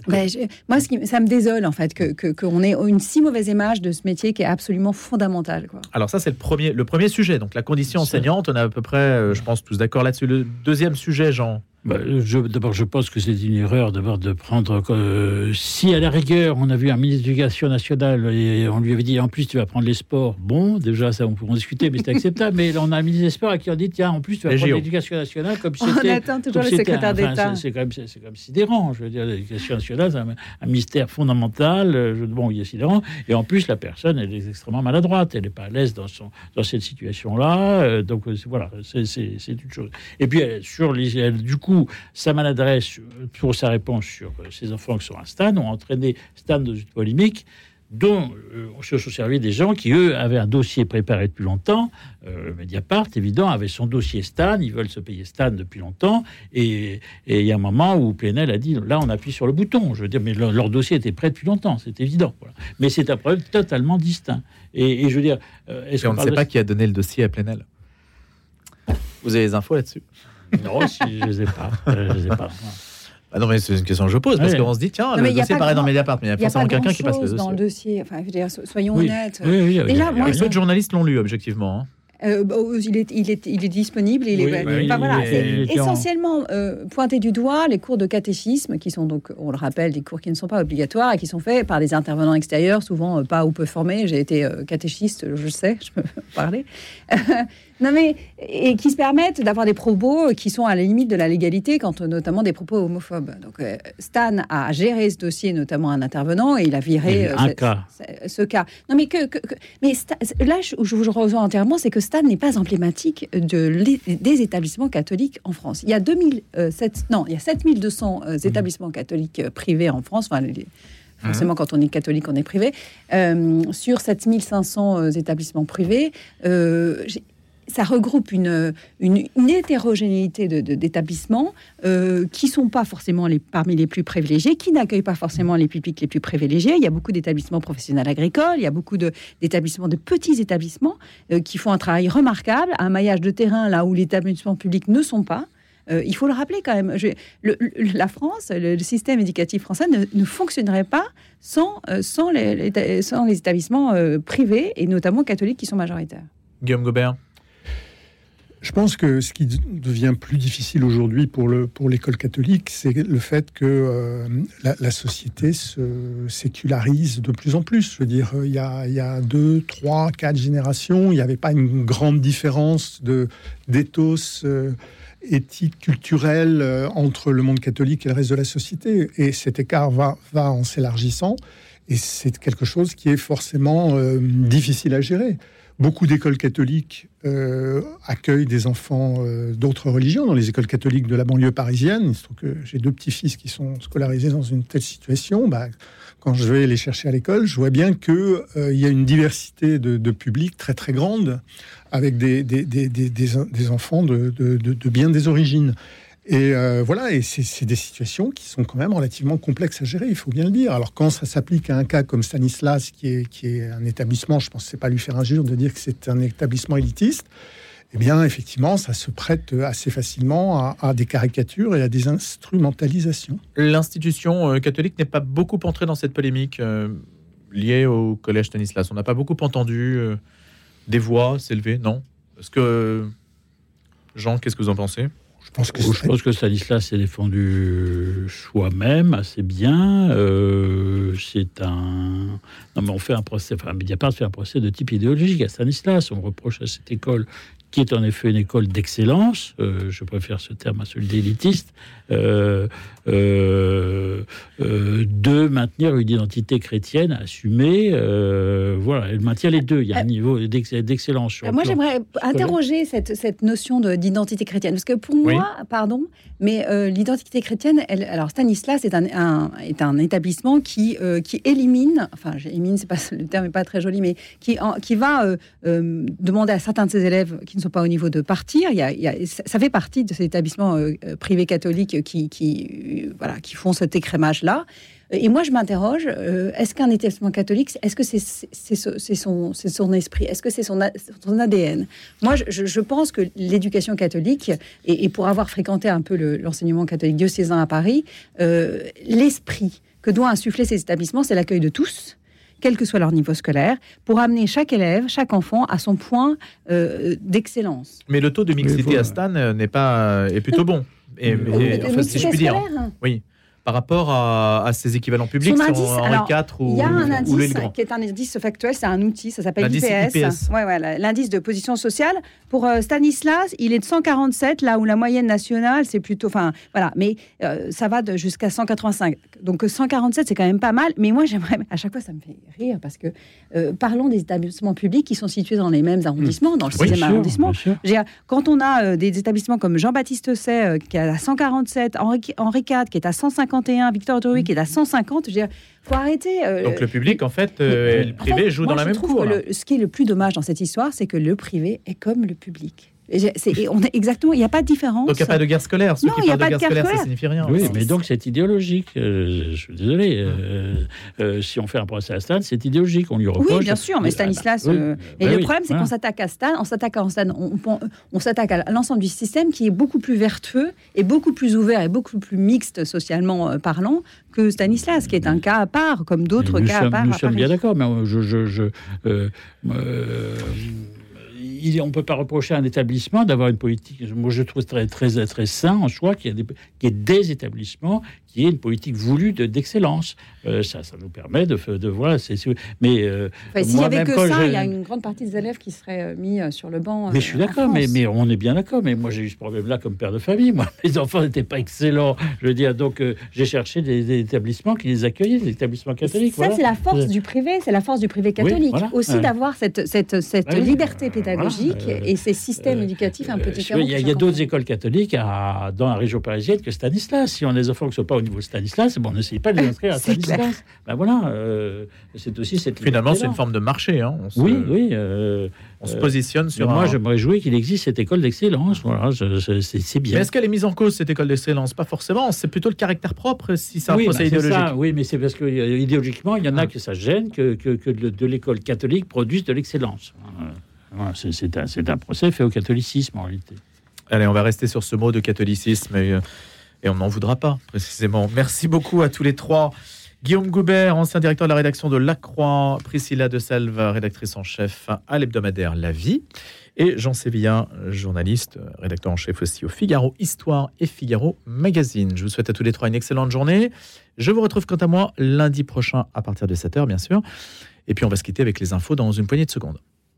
Ben, je, moi, ce qui, ça me désole, en fait, que, que, qu'on ait une si mauvaise image de ce métier qui est absolument fondamental, quoi. Alors ça, c'est le premier, le premier sujet. Donc, la condition enseignante, on est à peu près, je pense, tous d'accord là-dessus. Le deuxième sujet, Jean. Bah, je, d'abord, je pense que c'est une erreur d'abord de prendre... Euh, si, à la rigueur, on a vu un ministre de l'Éducation nationale et on lui avait dit, en plus, tu vas prendre les sports. Bon, déjà, ça, on peut en discuter, mais c'était acceptable. Mais là, on a un ministre des Sports à qui on dit, tiens, en plus, tu vas les prendre G O. L'Éducation nationale comme si c'était... On attend toujours le secrétaire enfin, d'État. C'est, c'est, quand même, c'est, c'est quand même sidérant. Je veux dire, l'Éducation nationale, c'est un, un mystère fondamental. Euh, bon, il est sidérant. Et en plus, la personne, elle est extrêmement maladroite. Elle n'est pas à l'aise dans, son, dans cette situation-là. Euh, donc, c'est, voilà, c'est, c'est, c'est une chose. Et puis, elle, sur les, elle, du coup, sa maladresse pour sa réponse sur ses enfants qui sont à Stan ont entraîné Stan dans une polémique dont euh, se sont servis des gens qui, eux, avaient un dossier préparé depuis longtemps. Euh, Mediapart, évident, avait son dossier Stan, ils veulent se payer Stan depuis longtemps, et il y a un moment où Plenel a dit, là, on appuie sur le bouton, je veux dire, mais leur, leur dossier était prêt depuis longtemps, c'est évident. Voilà. Mais c'est un problème totalement distinct. Et, et je veux dire... Euh, est-ce et on ne sait de... pas qui a donné le dossier à Plenel. Vous avez les infos là-dessus? Non, si, je ne sais pas. Je sais pas. Ah non, mais c'est une question que je pose, parce oui. qu'on se dit, tiens, non, le dossier paraît grand... dans Mediapart, mais il y a forcément quelqu'un qui passe le dossier. Dans le dossier. Enfin, je veux dire, soyons oui. honnêtes. Oui, oui, oui, Déjà, oui, moi, peu de journalistes l'ont lu, objectivement. Hein. Euh, il, est, il, est, il est disponible. Il oui, est, oui, pas, il voilà, est, c'est essentiellement euh, pointé du doigt les cours de catéchisme, qui sont donc, on le rappelle, des cours qui ne sont pas obligatoires et qui sont faits par des intervenants extérieurs, souvent euh, pas ou peu formés. J'ai été euh, catéchiste, je sais, je peux parler. Non mais, et qui se permettent d'avoir des propos qui sont à la limite de la légalité, quand notamment des propos homophobes. Donc euh, Stan a géré ce dossier, notamment un intervenant, et il a viré euh, un ce, cas. Ce, ce cas. Non mais que, que, que mais Stan, là où je vous rejoins entièrement, c'est que Stan n'est pas emblématique de, des établissements catholiques en France. Il y a deux mille sept, non, il y a sept mille deux cents euh, établissements catholiques privés en France. Enfin, les, forcément, quand on est catholique, on est privé. Euh, sur sept mille cinq cents euh, établissements privés, euh, ça regroupe une, une, une hétérogénéité de, de, d'établissements euh, qui ne sont pas forcément les, parmi les plus privilégiés, qui n'accueillent pas forcément les publics les plus privilégiés. Il y a beaucoup d'établissements professionnels agricoles, il y a beaucoup de, d'établissements, de petits établissements euh, qui font un travail remarquable, un maillage de terrain là où les établissements publics ne sont pas. Euh, il faut le rappeler quand même. Je, le, le, la France, le, le système éducatif français ne, ne fonctionnerait pas sans, euh, sans, les, les, sans les établissements euh, privés, et notamment catholiques qui sont majoritaires. Guillaume Goubert. Je pense que ce qui devient plus difficile aujourd'hui pour, le, pour l'école catholique, c'est le fait que euh, la, la société se sécularise de plus en plus. Je veux dire, il y a, il y a deux, trois, quatre générations, il n'y avait pas une grande différence de, d'éthos euh, éthique, culturelle euh, entre le monde catholique et le reste de la société. Et cet écart va, va en s'élargissant. Et c'est quelque chose qui est forcément euh, difficile à gérer. Beaucoup d'écoles catholiques euh, accueillent des enfants euh, d'autres religions. Dans les écoles catholiques de la banlieue parisienne, il se trouve que j'ai deux petits-fils qui sont scolarisés dans une telle situation. Bah, quand je vais les chercher à l'école, je vois bien qu'il euh, y a une diversité de, de publics très très grande, avec des, des, des, des, des, des enfants de, de, de, de bien des origines. Et euh, voilà, et c'est, c'est des situations qui sont quand même relativement complexes à gérer, il faut bien le dire. Alors quand ça s'applique à un cas comme Stanislas, qui est, qui est un établissement, je pense que c'est pas lui faire injure de dire que c'est un établissement élitiste, eh bien effectivement ça se prête assez facilement à, à des caricatures et à des instrumentalisations. L'institution euh, catholique n'est pas beaucoup entrée dans cette polémique euh, liée au collège Stanislas. On n'a pas beaucoup entendu euh, des voix s'élever, non? Parce que, Jean, qu'est-ce que vous en pensez? Je pense, que je pense que Stanislas s'est défendu soi-même assez bien. Euh, c'est un... Non, mais on fait un procès... Enfin, Mediapart fait un procès de type idéologique à Stanislas. On reproche à cette école, qui est en effet une école d'excellence, euh, je préfère ce terme à celui d'élitiste, euh, euh, euh, de maintenir une identité chrétienne assumée. Euh, voilà, elle maintient les deux. Il y a un niveau d'ex- d'excellence. Sur moi, j'aimerais scolaire. interroger cette, cette notion de, d'identité chrétienne. Parce que pour oui. moi, pardon, mais euh, l'identité chrétienne, elle, alors Stanislas est un, un, est un établissement qui, euh, qui élimine, enfin, élimine, c'est pas, le terme n'est pas très joli, mais qui, en, qui va euh, euh, demander à certains de ses élèves qui ne sont pas au niveau de partir. Il y a, il y a, ça fait partie de ces établissements euh, privés catholiques qui, qui, euh, voilà, qui font cet écrémage-là. Et moi, je m'interroge, euh, est-ce qu'un établissement catholique, est-ce que c'est, c'est, c'est, son, c'est son esprit? Est-ce que c'est son, son A D N? Moi, je, je pense que l'éducation catholique, et, et pour avoir fréquenté un peu le, l'enseignement catholique diocésain à Paris, euh, l'esprit que doit insuffler ces établissements, c'est l'accueil de tous, quel que soit leur niveau scolaire, pour amener chaque élève, chaque enfant, à son point euh, d'excellence. Mais le taux de mixité oui, faut... à Stan n'est pas, est plutôt bon. Et, et, enfin, si je puis dire, oui, par rapport à, à ses équivalents publics, son indice, en alors, quatre ou, il y a un indice le Grand, qui est un indice factuel, c'est un outil, ça s'appelle l'indice I P S. I P S. Ouais, ouais, l'indice de position sociale. Pour euh, Stanislas, il est de cent quarante-sept, là où la moyenne nationale, c'est plutôt, enfin, voilà, mais euh, ça va de, jusqu'à cent quatre-vingt-cinq. Donc cent quarante-sept, c'est quand même pas mal. Mais moi, j'aimerais, à chaque fois, ça me fait rire parce que euh, parlons des établissements publics qui sont situés dans les mêmes arrondissements, mmh. dans le oui, sixième sûr, arrondissement. J'ai, quand on a euh, des établissements comme Jean-Baptiste Say euh, qui est à cent quarante-sept, Henri, Henri quatre qui est à cent cinquante. Victor Duruy qui est à cent cinquante, je veux dire, faut arrêter. Euh, Donc le public, en fait, euh, et le privé en fait, joue moi, dans la même cour. Le, ce qui est le plus dommage dans cette histoire, c'est que le privé est comme le public. C'est, et on est, exactement, il n'y a pas de différence. Donc il n'y a pas de guerre scolaire. Ceux non, qui parlent de guerre scolaire, scolaire, ça signifie rien. Oui, mais donc c'est idéologique. Euh, je suis désolé. Euh, euh, si on fait un procès à Stan, c'est idéologique. On lui reproche. Oui, bien sûr, mais Stanislas. Ah bah, euh, oui, et bah le oui, problème, c'est voilà. qu'on s'attaque à Stan, on s'attaque à Stan, on, on, on s'attaque à l'ensemble du système qui est beaucoup plus vertueux et beaucoup plus ouvert et beaucoup plus mixte socialement parlant que Stanislas, qui est un cas à part, comme d'autres nous cas sommes, à part. Nous à sommes Paris. Bien d'accord, mais je. je, je euh, euh, il, on ne peut pas reprocher à un établissement d'avoir une politique, moi je trouve très, très, très sain en soi, qu'il y, a des, qu'il y ait des établissements qui aient une politique voulue de, d'excellence. Euh, ça, ça nous permet de, de voir... C'est, c'est, mais euh, enfin, s'il n'y avait que ça, il y a une grande partie des élèves qui seraient mis sur le banc. Mais euh, je suis d'accord, mais, mais on est bien d'accord. Mais moi, j'ai eu ce problème-là comme père de famille. Moi, mes enfants n'étaient pas excellents. Je veux dire, donc euh, j'ai cherché des, des établissements qui les accueillaient, des établissements catholiques. Ça, voilà. c'est la force c'est... du privé, c'est la force du privé catholique. Oui, voilà, aussi ouais. d'avoir cette, cette, cette ouais, liberté pédagogique voilà, euh, et ces systèmes euh, éducatifs un peu différents. Il y a, y a d'autres écoles catholiques à, dans la région parisienne que Stanislas. Si on les enfants qui ne sont pas au niveau de Stanislas, bon, on n'essaye pas de les inscrire à Stanislas. Ben voilà, euh, c'est aussi cette finalement, c'est une forme de marché. Hein. On se... Oui, oui. Euh, on se positionne sur. Mais moi, un... je me réjouis qu'il existe cette école d'excellence. Voilà, je, je, c'est, c'est bien. Mais est-ce qu'elle est mise en cause, cette école d'excellence ? Pas forcément. C'est plutôt le caractère propre, si c'est un oui, procès ben idéologique. C'est ça, oui, mais c'est parce que euh, idéologiquement, il y en a ah. que ça gêne que, que, que de, de l'école catholique produise de l'excellence. Voilà. Voilà, c'est, c'est, un, c'est un procès fait au catholicisme, en réalité. Allez, on va rester sur ce mot de catholicisme et, et on n'en voudra pas, précisément. Merci beaucoup à tous les trois. Guillaume Goubert, ancien directeur de la rédaction de La Croix, Priscilla De Selve, rédactrice en chef à l'hebdomadaire La Vie, et Jean Sévillia, journaliste, rédacteur en chef aussi au Figaro Histoire et Figaro Magazine. Je vous souhaite à tous les trois une excellente journée. Je vous retrouve quant à moi lundi prochain à partir de sept heures, bien sûr. Et puis on va se quitter avec les infos dans une poignée de secondes.